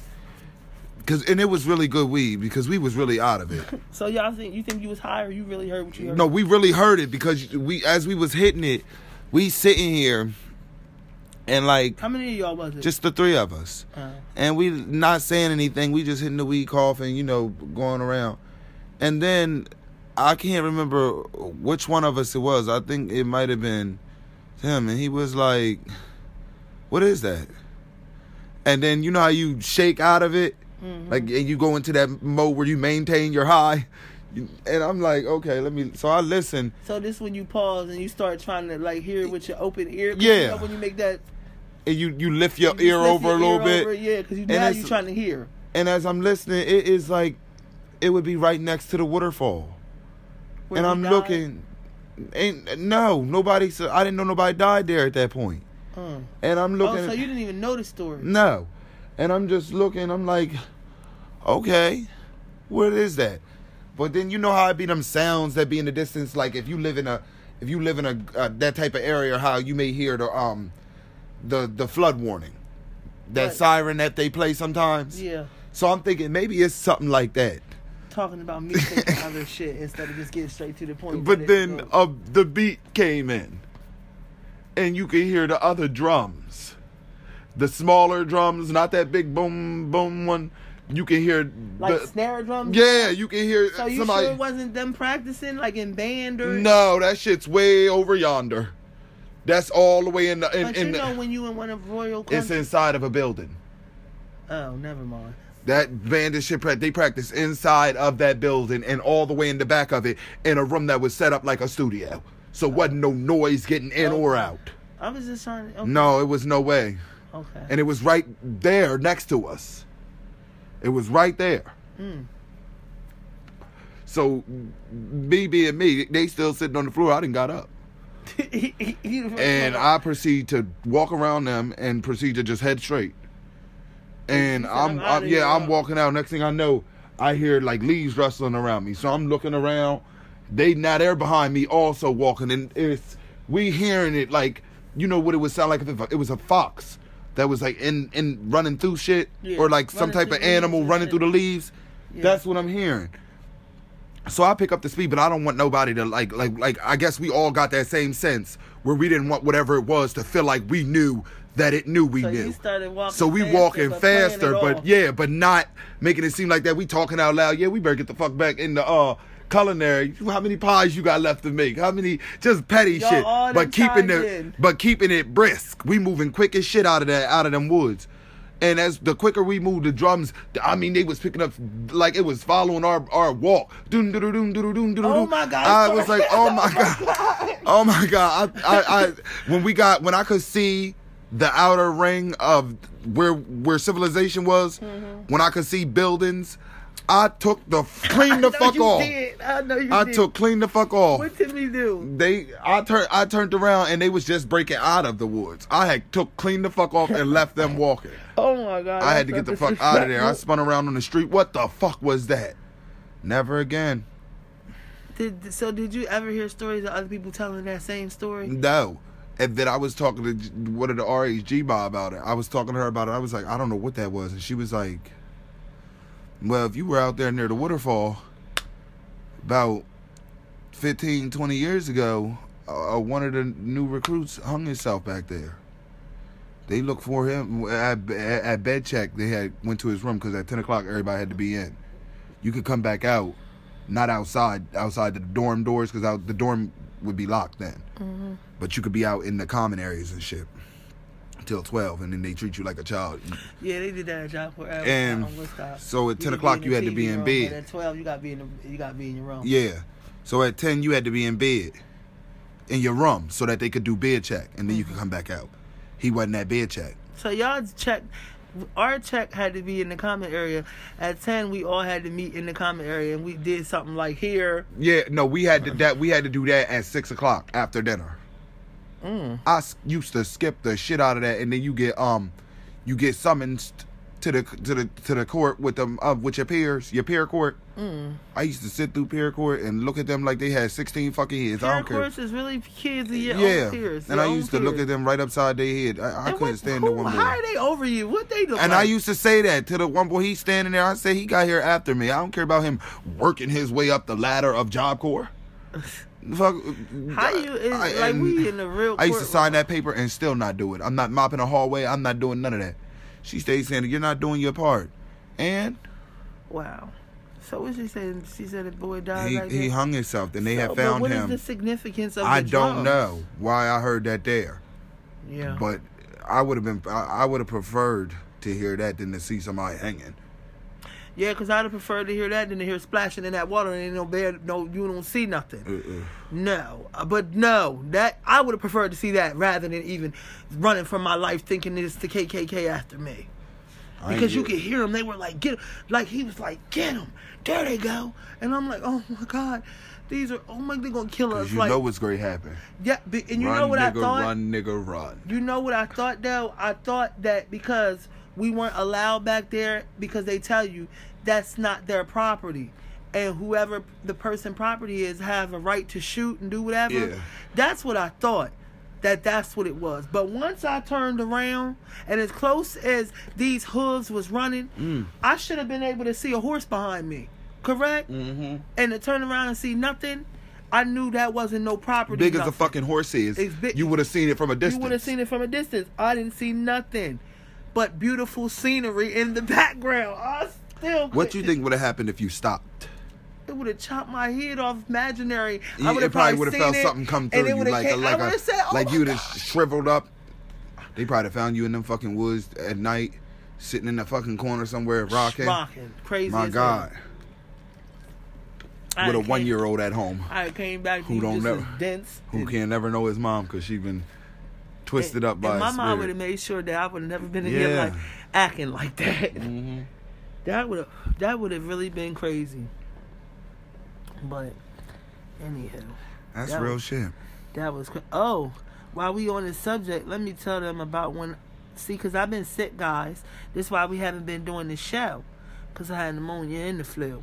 And it was really good weed because we was really out of it. So y'all think, you think you was high or you really heard what you heard? No, we really heard it because as we was hitting it, we sitting here. And like, how many of y'all was it? Just the three of us. And we not saying anything. We just hitting the weed, coughing, you know, going around. And then I can't remember which one of us it was. I think it might have been him. And he was like, what is that? And then you know how you shake out of it? Mm-hmm. Like, and you go into that mode where you maintain your high. And I'm like, okay, let me... So I listen. So this is when you pause and you start trying to like hear it with your open ear. Yeah. You know when you make that... And you lift your ear over a little bit. Yeah, because now you're trying to hear. And as I'm listening, it is like... It would be right next to the waterfall. And I'm looking... Nobody... So I didn't know nobody died there at that point. And I'm looking... Oh, so you didn't even know the story. No. And I'm just looking. I'm like, okay, what is that? But then you know how it be them sounds that be in the distance. Like if you live in a that type of area, how you may hear the flood warning, that siren that they play sometimes. Yeah. So I'm thinking maybe it's something like that. Talking about me thinking other shit instead of just getting straight to the point. But then the beat came in, and you could hear the other drums, the smaller drums, not that big boom boom one. You can hear... Like snare drums? Yeah, you can hear somebody... So you sure it wasn't them practicing, like in band or... No, that shit's way over yonder. That's all the way in the... But you know when you in one of royal countries... It's inside of a building. Oh, never mind. That band and shit, they practice inside of that building and all the way in the back of it in a room that was set up like a studio. So wasn't no noise getting in or out. I was just trying to... Okay. No, it was no way. Okay. And it was right there next to us. It was right there. Mm. So, me being me, they still sitting on the floor. I didn't got up. And I proceed to walk around them and proceed to just head straight. And I'm walking out. Next thing I know, I hear like leaves rustling around me. So I'm looking around. They're behind me also walking. And we hearing it like, you know what it would sound like if it was a fox. That was like in running through shit, yeah, or like some type of animal running through the leaves. Yeah. That's what I'm hearing. So I pick up the speed, but I don't want nobody to like. I guess we all got that same sense where we didn't want whatever it was to feel like we knew that it knew we knew. So we walking faster, but not making it seem like that. We talking out loud. Yeah, we better get the fuck back in the culinary. How many pies you got left to make? How many just petty shit? But keeping it brisk. We moving quick as shit out of them woods. And as the quicker we moved, the drums. I mean, they was picking up like it was following our walk. Doom doom doom doom doom doom. Oh my god! I was like, oh my god! I when I could see the outer ring of where civilization was, when I could see buildings. I took the clean the fuck off. Did. I know you I did. Took clean the fuck off. What did we do? I turned around and they was just breaking out of the woods. I had took clean the fuck off and left them walking. Oh my God. I had to get the fuck out of there. I spun around on the street. What the fuck was that? Never again. Did you ever hear stories of other people telling that same story? No. And then I was talking to one of the RHG mob about it. I was talking to her about it. I was like, I don't know what that was. And she was like, well, if you were out there near the waterfall about 15, 20 years ago, one of the new recruits hung himself back there. They looked for him. At bed check, they had went to his room because at 10 o'clock, everybody had to be in. You could come back out, not outside the dorm doors because the dorm would be locked then. Mm-hmm. But you could be out in the common areas and shit till 12, and then they treat you like a child. Yeah, they did that at Job Corps. And so at 10 o'clock you had to be in bed. At 12 you got to be in your room. Yeah, so at 10 you had to be in bed, in your room, so that they could do bed check, and then you could come back out. He wasn't at bed check. So y'all's check, our check had to be in the common area. At 10 we all had to meet in the common area, and we did something like here. Yeah, no, we had to do that at 6 o'clock after dinner. Mm. I used to skip the shit out of that, and then you get summoned to the court with them with your peers, your peer court. Mm. I used to sit through peer court and look at them like they had 16 fucking heads. Peer court is really kids in your own peers. And I used to look at them right upside their head. I couldn't stand the one boy. How are they over you? What they do? And like? I used to say that to the one boy. He's standing there. I say he got here after me. I don't care about him working his way up the ladder of Job Corps. Fuck, how you is, I, like we in the real I used to sign that paper and still not do it. I'm not mopping a hallway. I'm not doing none of that. She stayed saying, you're not doing your part. And wow. So what she saying? She said the boy died. He hung himself, and they had found him. What is the significance of? I don't know why I heard that there. Yeah. But I would have preferred to hear that than to see somebody hanging. Yeah, because I'd have preferred to hear that than to hear splashing in that water and ain't no bed, no, you don't see nothing. No. But no, that I would have preferred to see that rather than even running from my life thinking it's the KKK after me. Because you could hear them. They were like, get him. Like, he was like, get him. There they go. And I'm like, oh, my God. These are, oh, my, they're going to kill us. You like, know what's going to happen. Yeah, and you run, know what nigga, I thought? Run, nigga, run. You know what I thought, though? I thought that because we weren't allowed back there because they tell you that's not their property. And whoever the person property is have a right to shoot and do whatever. Yeah. That's what I thought. That's what it was. But once I turned around, and as close as these hooves was running, I should have been able to see a horse behind me. Correct? Mm-hmm. And to turn around and see nothing, I knew that wasn't no property. Big nothing. As a fucking horse is, you would have seen it from a distance. I didn't see nothing but beautiful scenery in the background. I still couldn't. What do you think would have happened if you stopped? It would have chopped my head off, imaginary. Yeah, I would have probably would have felt something come through you, like you would have shriveled up. They probably found you in them fucking woods at night, sitting in the fucking corner somewhere, rocking, crazy. My God. With a 1-year-old at home, I came back who don't never dense, who can never know his mom because she's been twisted up by. And my mom would have made sure that I would have never been in here like acting like that. Mm-hmm. That would have really been crazy. But anyhow, that's that real shit. That was while we on this subject, let me tell them about when. See, cause I've been sick, guys. That's why we haven't been doing the show, cause I had pneumonia and the flu,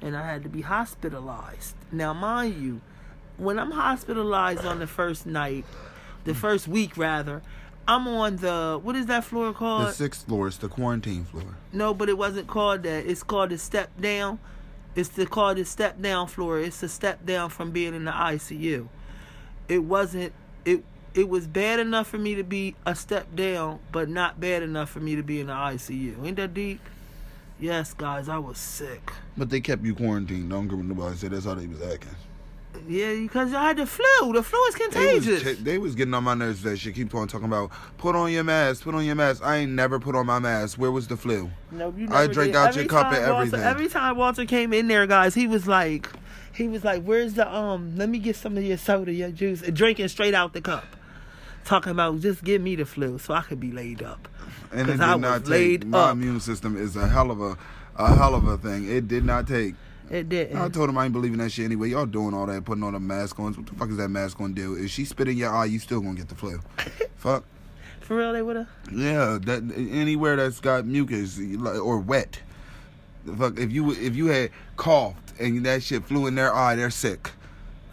and I had to be hospitalized. Now, mind you, when I'm hospitalized on the first night, the first week rather, I'm on the, what is that floor called? The 6th floor. It's the quarantine floor. No, but it wasn't called that. It's called the step down. It's called the step down floor. It's a step down from being in the ICU. It was bad enough for me to be a step down, but not bad enough for me to be in the ICU. Ain't that deep? Yes, guys, I was sick. But they kept you quarantined. Don't give nobody said that's how they was acting. Yeah, because y'all had the flu. The flu is contagious. They was getting on my nerves that shit. Keep on talking about put on your mask. I ain't never put on my mask. Where was the flu? No, you never I drank did. Out every your cup and everything. Every time Walter came in there, guys, he was like, where's the let me get some of your soda, your juice, and drinking straight out the cup. Talking about just give me the flu so I could be laid up. And it did not take. My immune system is a hell of a a hell of a thing. It did not take. It didn't. I told him I ain't believing that shit anyway. Y'all doing all that, putting all the mask on. What the fuck is that mask gonna do? If she spit in your eye, you still gonna get the flu. Fuck. For real, they would've? Yeah, that anywhere that's got mucus or wet. Fuck, if you had coughed and that shit flew in their eye, they're sick.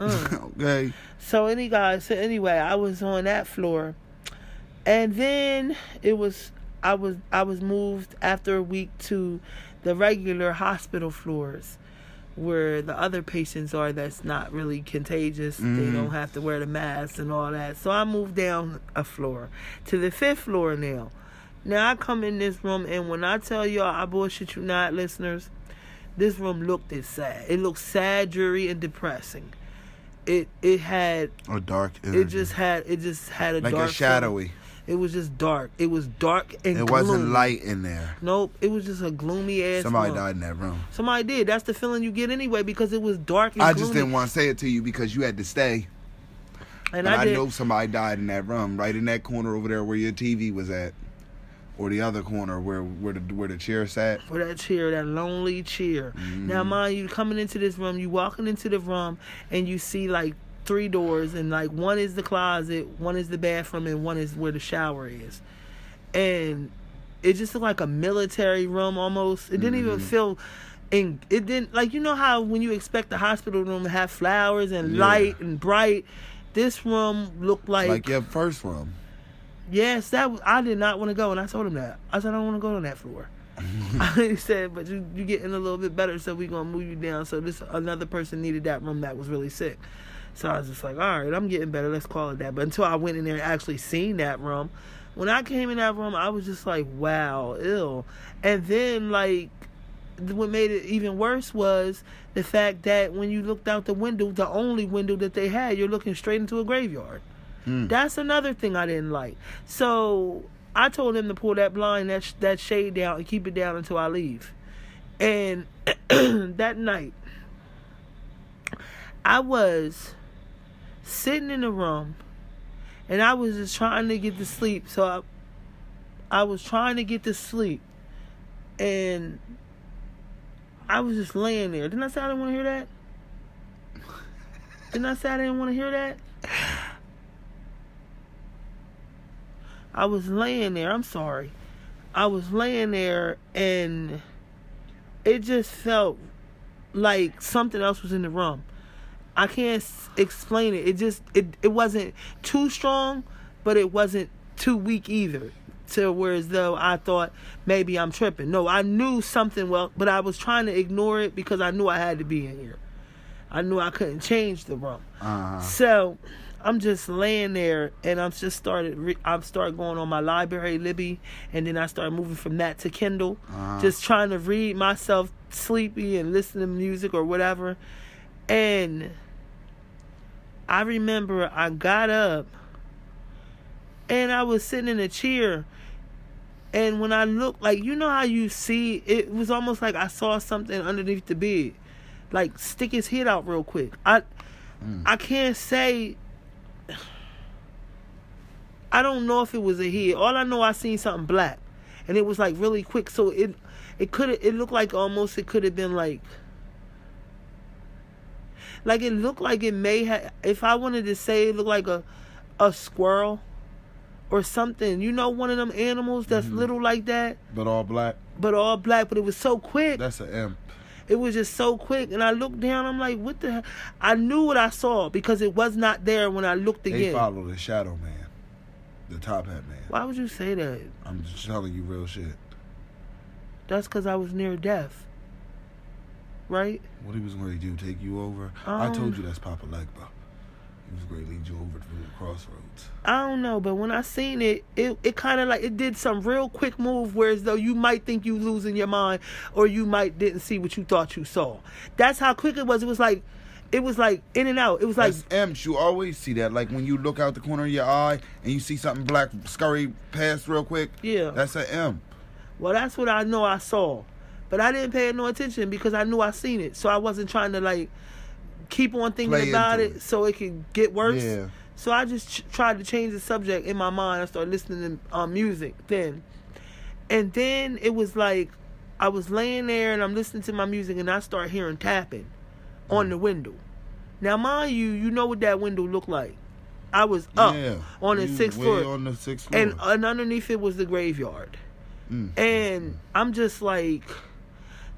Okay. So anyway, I was on that floor, and then I was moved after a week to the regular hospital floors, where the other patients are that's not really contagious. Mm-hmm. They don't have to wear the mask and all that. So I moved down a floor to the 5th floor now. Now I come in this room, and when I tell y'all, I bullshit you not, listeners, this room looked sad. It looked sad, dreary, and depressing. It had a dark energy. It just had a like dark, like a shadowy room. It was just dark. It was dark and gloomy. It wasn't light in there. Nope. It was just a gloomy ass room. Somebody died in that room. Somebody did. That's the feeling you get anyway, because it was dark and gloomy. I just didn't want to say it to you because you had to stay. And I know somebody died in that room, right in that corner over there where your TV was at. Or the other corner where the chair sat. Where that chair, that lonely chair. Mm-hmm. Now, mind you, coming into this room, you walking into the room, and you see, like, 3 doors, and, like, one is the closet, one is the bathroom, and one is where the shower is. And it just looked like a military room almost. It didn't even feel... And it didn't... Like, you know how when you expect the hospital room to have flowers and light and bright? This room looked like... Like your first room. Yes, I did not want to go, and I told him that. I said, I don't want to go on that floor. I said, but you getting a little bit better, so we're going to move you down. So this another person needed that room that was really sick. So I was just like, all right, I'm getting better. Let's call it that. But until I went in there and actually seen that room, when I came in that room, I was just like, wow, ew. And then, like, what made it even worse was the fact that when you looked out the window, the only window that they had, you're looking straight into a graveyard. Mm. That's another thing I didn't like. So I told him to pull that blind, that shade down, and keep it down until I leave. And that night, I was sitting in the room, and I was just trying to get to sleep. So I was trying to get to sleep, and I was just laying there. Didn't I say I didn't want to hear that? Didn't I say I didn't want to hear that? I was laying there. I'm sorry. I was laying there, and it just felt like something else was in the room. I can't explain it. It just it wasn't too strong, but it wasn't too weak either. To whereas though I thought maybe I'm tripping. No, I knew something well, but I was trying to ignore it because I knew I had to be in here. I knew I couldn't change the room. So I'm just laying there, and I'm just I start going on my library Libby, and then I start moving from that to Kindle, just trying to read myself sleepy and listen to music or whatever. And I remember I got up, and I was sitting in a chair, and when I looked, like, you know how you see, it was almost like I saw something underneath the bed, like stick his head out real quick. I can't say. I don't know if it was a head. All I know, I seen something black, and it was like really quick. So it looked like almost it could have been like it looked like it may have. If I wanted to say, it looked like a squirrel or something. You know, one of them animals that's little like that. But all black. But it was so quick. That's an imp. It was just so quick, and I looked down. I'm like, what the hell? I knew what I saw because it was not there when I looked again. They followed the shadow man, the top hat man. Why would you say that? I'm just telling you real shit. That's because I was near death, right? What he was going to do, take you over? I told you that's Papa Legba. He was going to lead you over to the crossroads. I don't know, but when I seen it, it kind of like, it did some real quick move, whereas though you might think you losing your mind, or you might didn't see what you thought you saw. That's how quick it was. It was like in and out. It was like... As imps, you always see that. Like when you look out the corner of your eye and you see something black scurry past real quick. Yeah. That's an imp. Well, that's what I know I saw. But I didn't pay no attention because I knew I seen it. So I wasn't trying to like... keep on thinking about it so it could get worse. Yeah. So I just tried to change the subject in my mind. I started listening to music then. And then it was like I was laying there and I'm listening to my music and I start hearing tapping on the window. Now, mind you, you know what that window looked like. I was up on the 6th floor. On the 6th floor. And underneath it was the graveyard. Mm. And I'm just like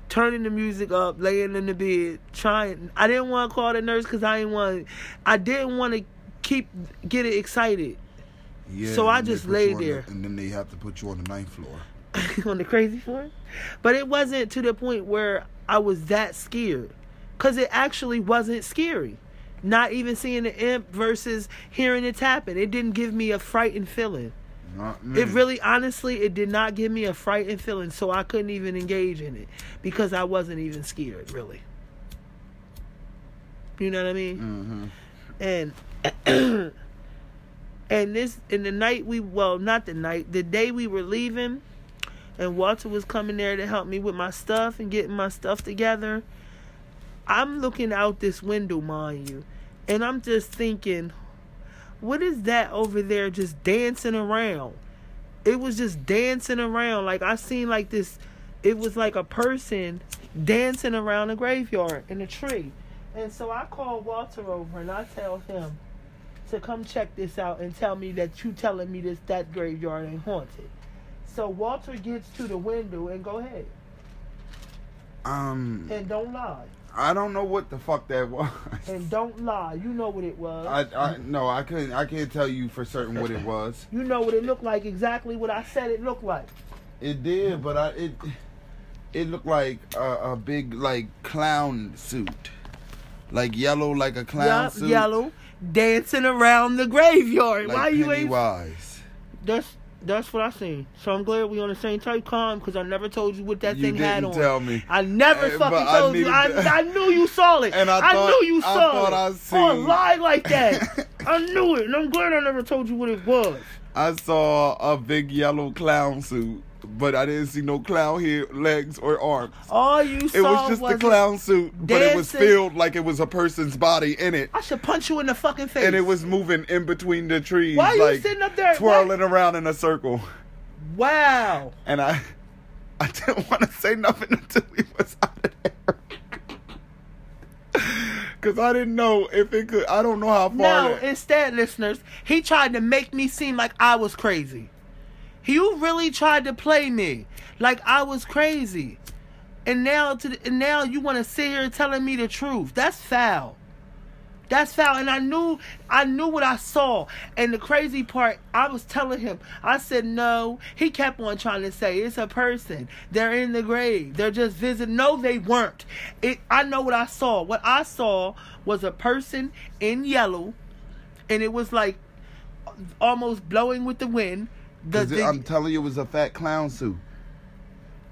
turning the music up, laying in the bed, trying. I didn't want to call the nurse because I didn't want to get it excited. Yeah, so I just laid there. And then they have to put you on the 9th floor. On the crazy floor? But it wasn't to the point where I was that scared. Because it actually wasn't scary. Not even seeing the imp versus hearing it tapping. It didn't give me a frightened feeling. It really, honestly, it did not give me a frightened feeling. So I couldn't even engage in it. Because I wasn't even scared, really. You know what I mean? Mm-hmm. And... the day we were leaving, and Walter was coming there to help me with my stuff and getting my stuff together, I'm looking out this window, mind you, and I'm just thinking, what is that over there just dancing around? It was just dancing around. Like, I seen like this, it was like a person dancing around a graveyard in a tree. And so I called Walter over and I tell him to come check this out and tell me that you telling me that graveyard ain't haunted. So Walter gets to the window and go ahead. And don't lie. I don't know what the fuck that was. And don't lie. You know what it was. I can't tell you for certain what it was. You know what it looked like, exactly what I said it looked like. It did, but it looked like a big like clown suit. Like yellow, like a clown suit. Yellow. Dancing around the graveyard. Like, why you ain't wise? That's what I seen. So I'm glad we on the same type calm, because I never told you what that thing had on. You didn't tell me. I never fucking told you. I knew you saw it. And I thought I saw it. Oh, lie like that. I knew it. And I'm glad I never told you what it was. I saw a big yellow clown suit, but I didn't see no clown head, legs, or arms. All you saw was... It was just the clown suit, but it was filled like it was a person's body in it. I should punch you in the fucking face. And it was moving in between the trees. Why are you sitting up there? Twirling around in a circle. Wow. And I didn't want to say nothing until we was out of there. Because I didn't know if it could... I don't know how far... No, instead, listeners, he tried to make me seem like I was crazy. You really tried to play me like I was crazy. And now you want to sit here telling me the truth. That's foul. That's foul. And I knew what I saw. And the crazy part, I was telling him, I said, no. He kept on trying to say, it's a person. They're in the grave. They're just visiting. No, they weren't. I know what I saw. What I saw was a person in yellow. And it was like almost blowing with the wind. I'm telling you, it was a fat clown suit.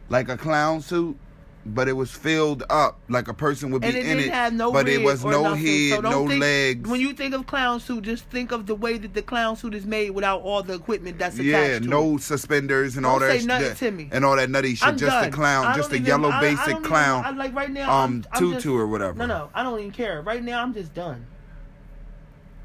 Like a clown suit, but it was filled up. Like a person would be in it, but it was no head, no legs. When you think of clown suit, just think of the way that the clown suit is made without all the equipment that's attached to it. Yeah, no suspenders and all that. Don't say nothing to me. And all that nutty shit. Just the clown, just the yellow basic clown. Like right now, tutu or whatever. No, I don't even care. Right now, I'm just done.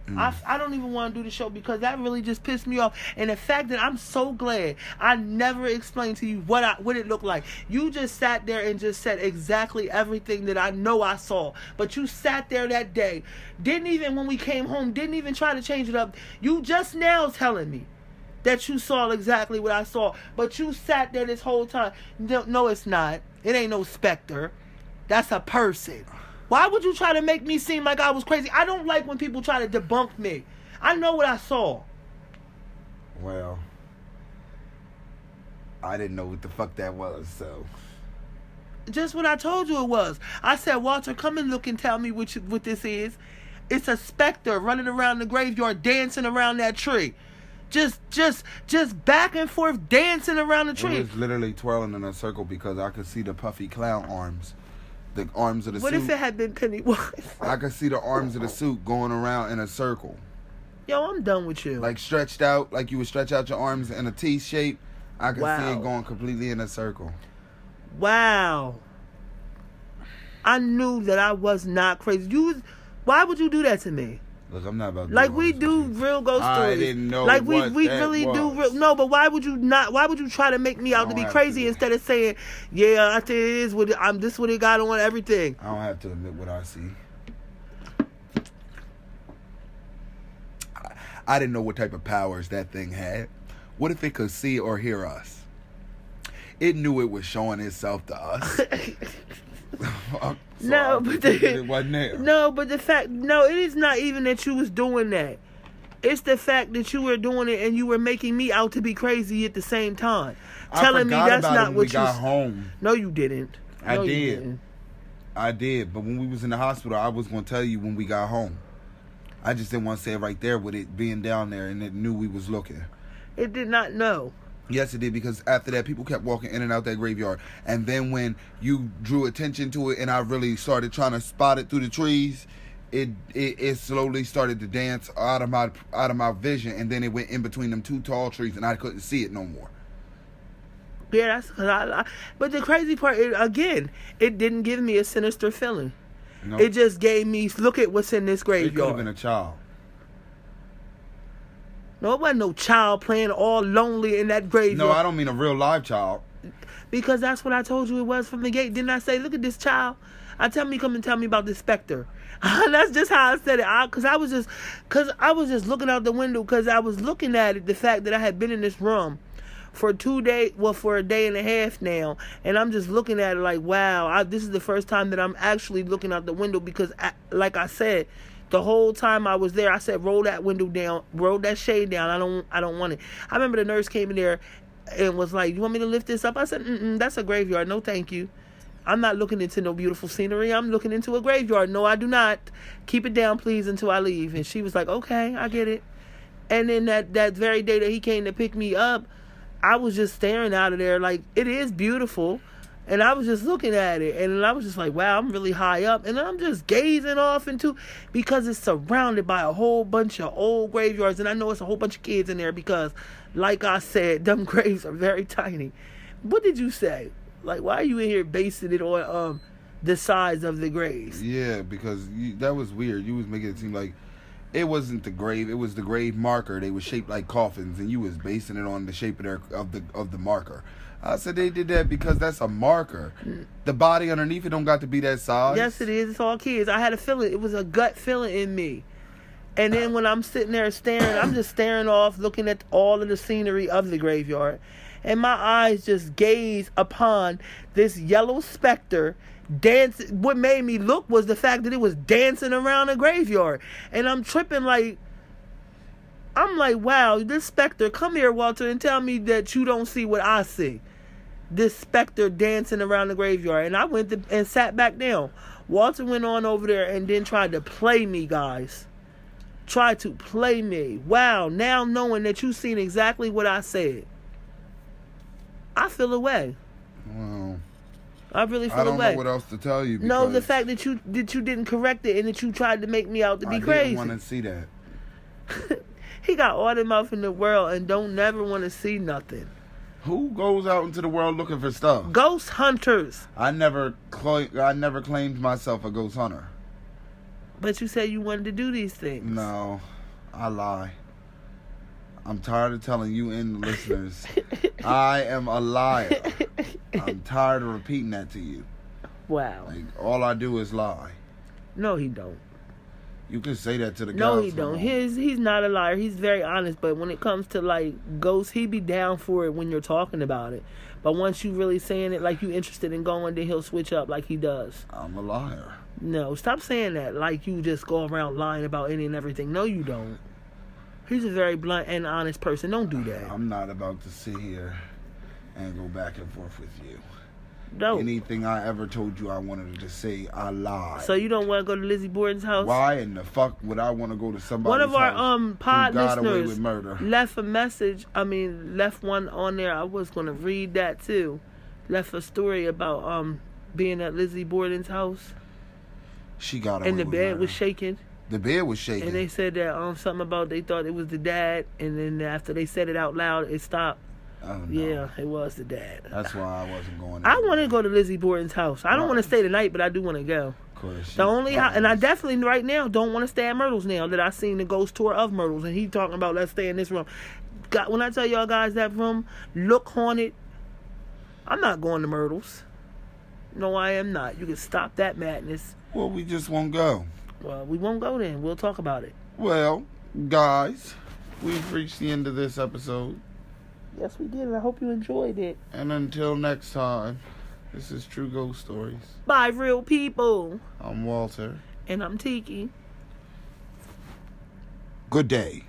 Mm. I don't even want to do the show because that really just pissed me off. And the fact that I'm so glad I never explained to you what it looked like. You just sat there and just said exactly everything that I know I saw. But you sat there that day. Didn't even, when we came home, didn't even try to change it up. You just now telling me that you saw exactly what I saw. But you sat there this whole time. No, it's not. It ain't no specter. That's a person. Why would you try to make me seem like I was crazy? I don't like when people try to debunk me. I know what I saw. Well, I didn't know what the fuck that was, so... Just what I told you it was. I said, Walter, come and look and tell me what this is. It's a specter running around the graveyard, dancing around that tree. Just back and forth, dancing around the tree. It was literally twirling in a circle because I could see the puffy clown arms. The arms of the suit. What if it had been Pennywise? I could see the arms of the suit going around in a circle. Yo, I'm done with you. Like stretched out, like you would stretch out your arms in a T shape. I could see it going completely in a circle. Wow. I knew that I was not crazy. Why would you do that to me? Look, I'm not about to like we do real ghost stories. I didn't know. Like we really do real. No, but why would you not? Why would you try to make me out to be crazy instead of saying, yeah, I think it is. What I'm this what it got on everything. I don't have to admit what I see. I didn't know what type of powers that thing had. What if it could see or hear us? It knew it was showing itself to us. So no, but it is not even that you was doing that. It's the fact that you were doing it and you were making me out to be crazy at the same time, telling me that's not what you got home. No, you didn't. I did. I did. But when we was in the hospital, I was gonna tell you when we got home. I just didn't want to say it right there with it being down there and it knew we was looking. It did not know. Yes, it did, because after that, people kept walking in and out that graveyard. And then when you drew attention to it and I really started trying to spot it through the trees, it slowly started to dance out of my vision. And then it went in between them two tall trees and I couldn't see it no more. Yeah, that's because but the crazy part, it didn't give me a sinister feeling. No. It just gave me, look at what's in this graveyard. It could have been a child. No, it wasn't no child playing all lonely in that graveyard. No, I don't mean a real live child. Because that's what I told you it was from the gate. Didn't I say, look at this child? Come and tell me about this specter. That's just how I said it. Because I was just looking out the window because I was looking at it, the fact that I had been in this room for 2 days, well, for a day and a half now, and I'm just looking at it like, wow, this is the first time that I'm actually looking out the window because, like I said, the whole time I was there, I said, roll that window down, roll that shade down. I don't want it. I remember the nurse came in there and was like, you want me to lift this up? I said, that's a graveyard. No, thank you. I'm not looking into no beautiful scenery. I'm looking into a graveyard. No, I do not. Keep it down, please, until I leave. And she was like, okay, I get it. And then that very day that he came to pick me up, I was just staring out of there like, it is beautiful. And I was just looking at it. And I was just like, wow, I'm really high up. And I'm just gazing off into, because it's surrounded by a whole bunch of old graveyards. And I know it's a whole bunch of kids in there because, like I said, them graves are very tiny. What did you say? Like, why are you in here basing it on the size of the graves? Yeah, because that was weird. You was making it seem like it wasn't the grave. It was the grave marker. They were shaped like coffins, and you was basing it on the shape of the marker. I said they did that because that's a marker. The body underneath it don't got to be that size. Yes, it is. It's all kids. I had a feeling. It was a gut feeling in me. And then when I'm sitting there staring, I'm just staring off, looking at all of the scenery of the graveyard. And my eyes just gaze upon this yellow specter dancing. What made me look was the fact that it was dancing around a graveyard. And I'm tripping like, wow, this specter, come here, Walter, and tell me that you don't see what I see. This specter dancing around the graveyard. And I went and sat back down. Walter went on over there and then tried to play me, guys. Tried to play me. Wow, now knowing that you seen exactly what I said. I feel away. Wow. I really feel away. I don't know what else to tell you. No, the fact that you didn't correct it and that you tried to make me out to be crazy. I didn't want to see that. He got all them out in the world and don't never want to see nothing. Who goes out into the world looking for stuff? Ghost hunters. I never claimed myself a ghost hunter. But you said you wanted to do these things. No, I lie. I'm tired of telling you and the listeners. I am a liar. I'm tired of repeating that to you. Wow. Like, all I do is lie. No, he don't. You can say that to the guy. No, he don't. He's not a liar. He's very honest. But when it comes to, like, ghosts, he be down for it when you're talking about it. But once you really saying it like you interested in going, then he'll switch up like he does. I'm a liar. No, stop saying that like you just go around lying about any and everything. No, you don't. He's a very blunt and honest person. Don't do that. I'm not about to sit here and go back and forth with you. No. Anything I ever told you I wanted to say, I lied. So you don't want to go to Lizzie Borden's house? Why in the fuck would I want to go to somebody's house? One of our pod listeners left a message. I mean, left one on there. I was going to read that too. Left a story about being at Lizzie Borden's house. She got away. And the bed was shaking. The bed was shaking. And they said that something about they thought it was the dad, and then after they said it out loud, it stopped. Oh, no. Yeah, it was the dad. That's why I wasn't going. I want to go to Lizzie Borden's house. I don't want to stay the night, but I do want to go. The only, and I definitely right now don't want to stay at Myrtles now that I've seen the ghost tour of Myrtles, and he talking about let's stay in this room. God, when I tell y'all guys that room look haunted, I'm not going to Myrtles. No, I am not. You can stop that madness. Well, we just won't go. Well, we won't go then. We'll talk about it. Well, guys, we've reached the end of this episode. Yes, we did. I hope you enjoyed it. And until next time, this is True Ghost Stories. Bye, real people. I'm Walter. And I'm Tiki. Good day.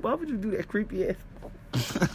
Why would you do that creepy ass?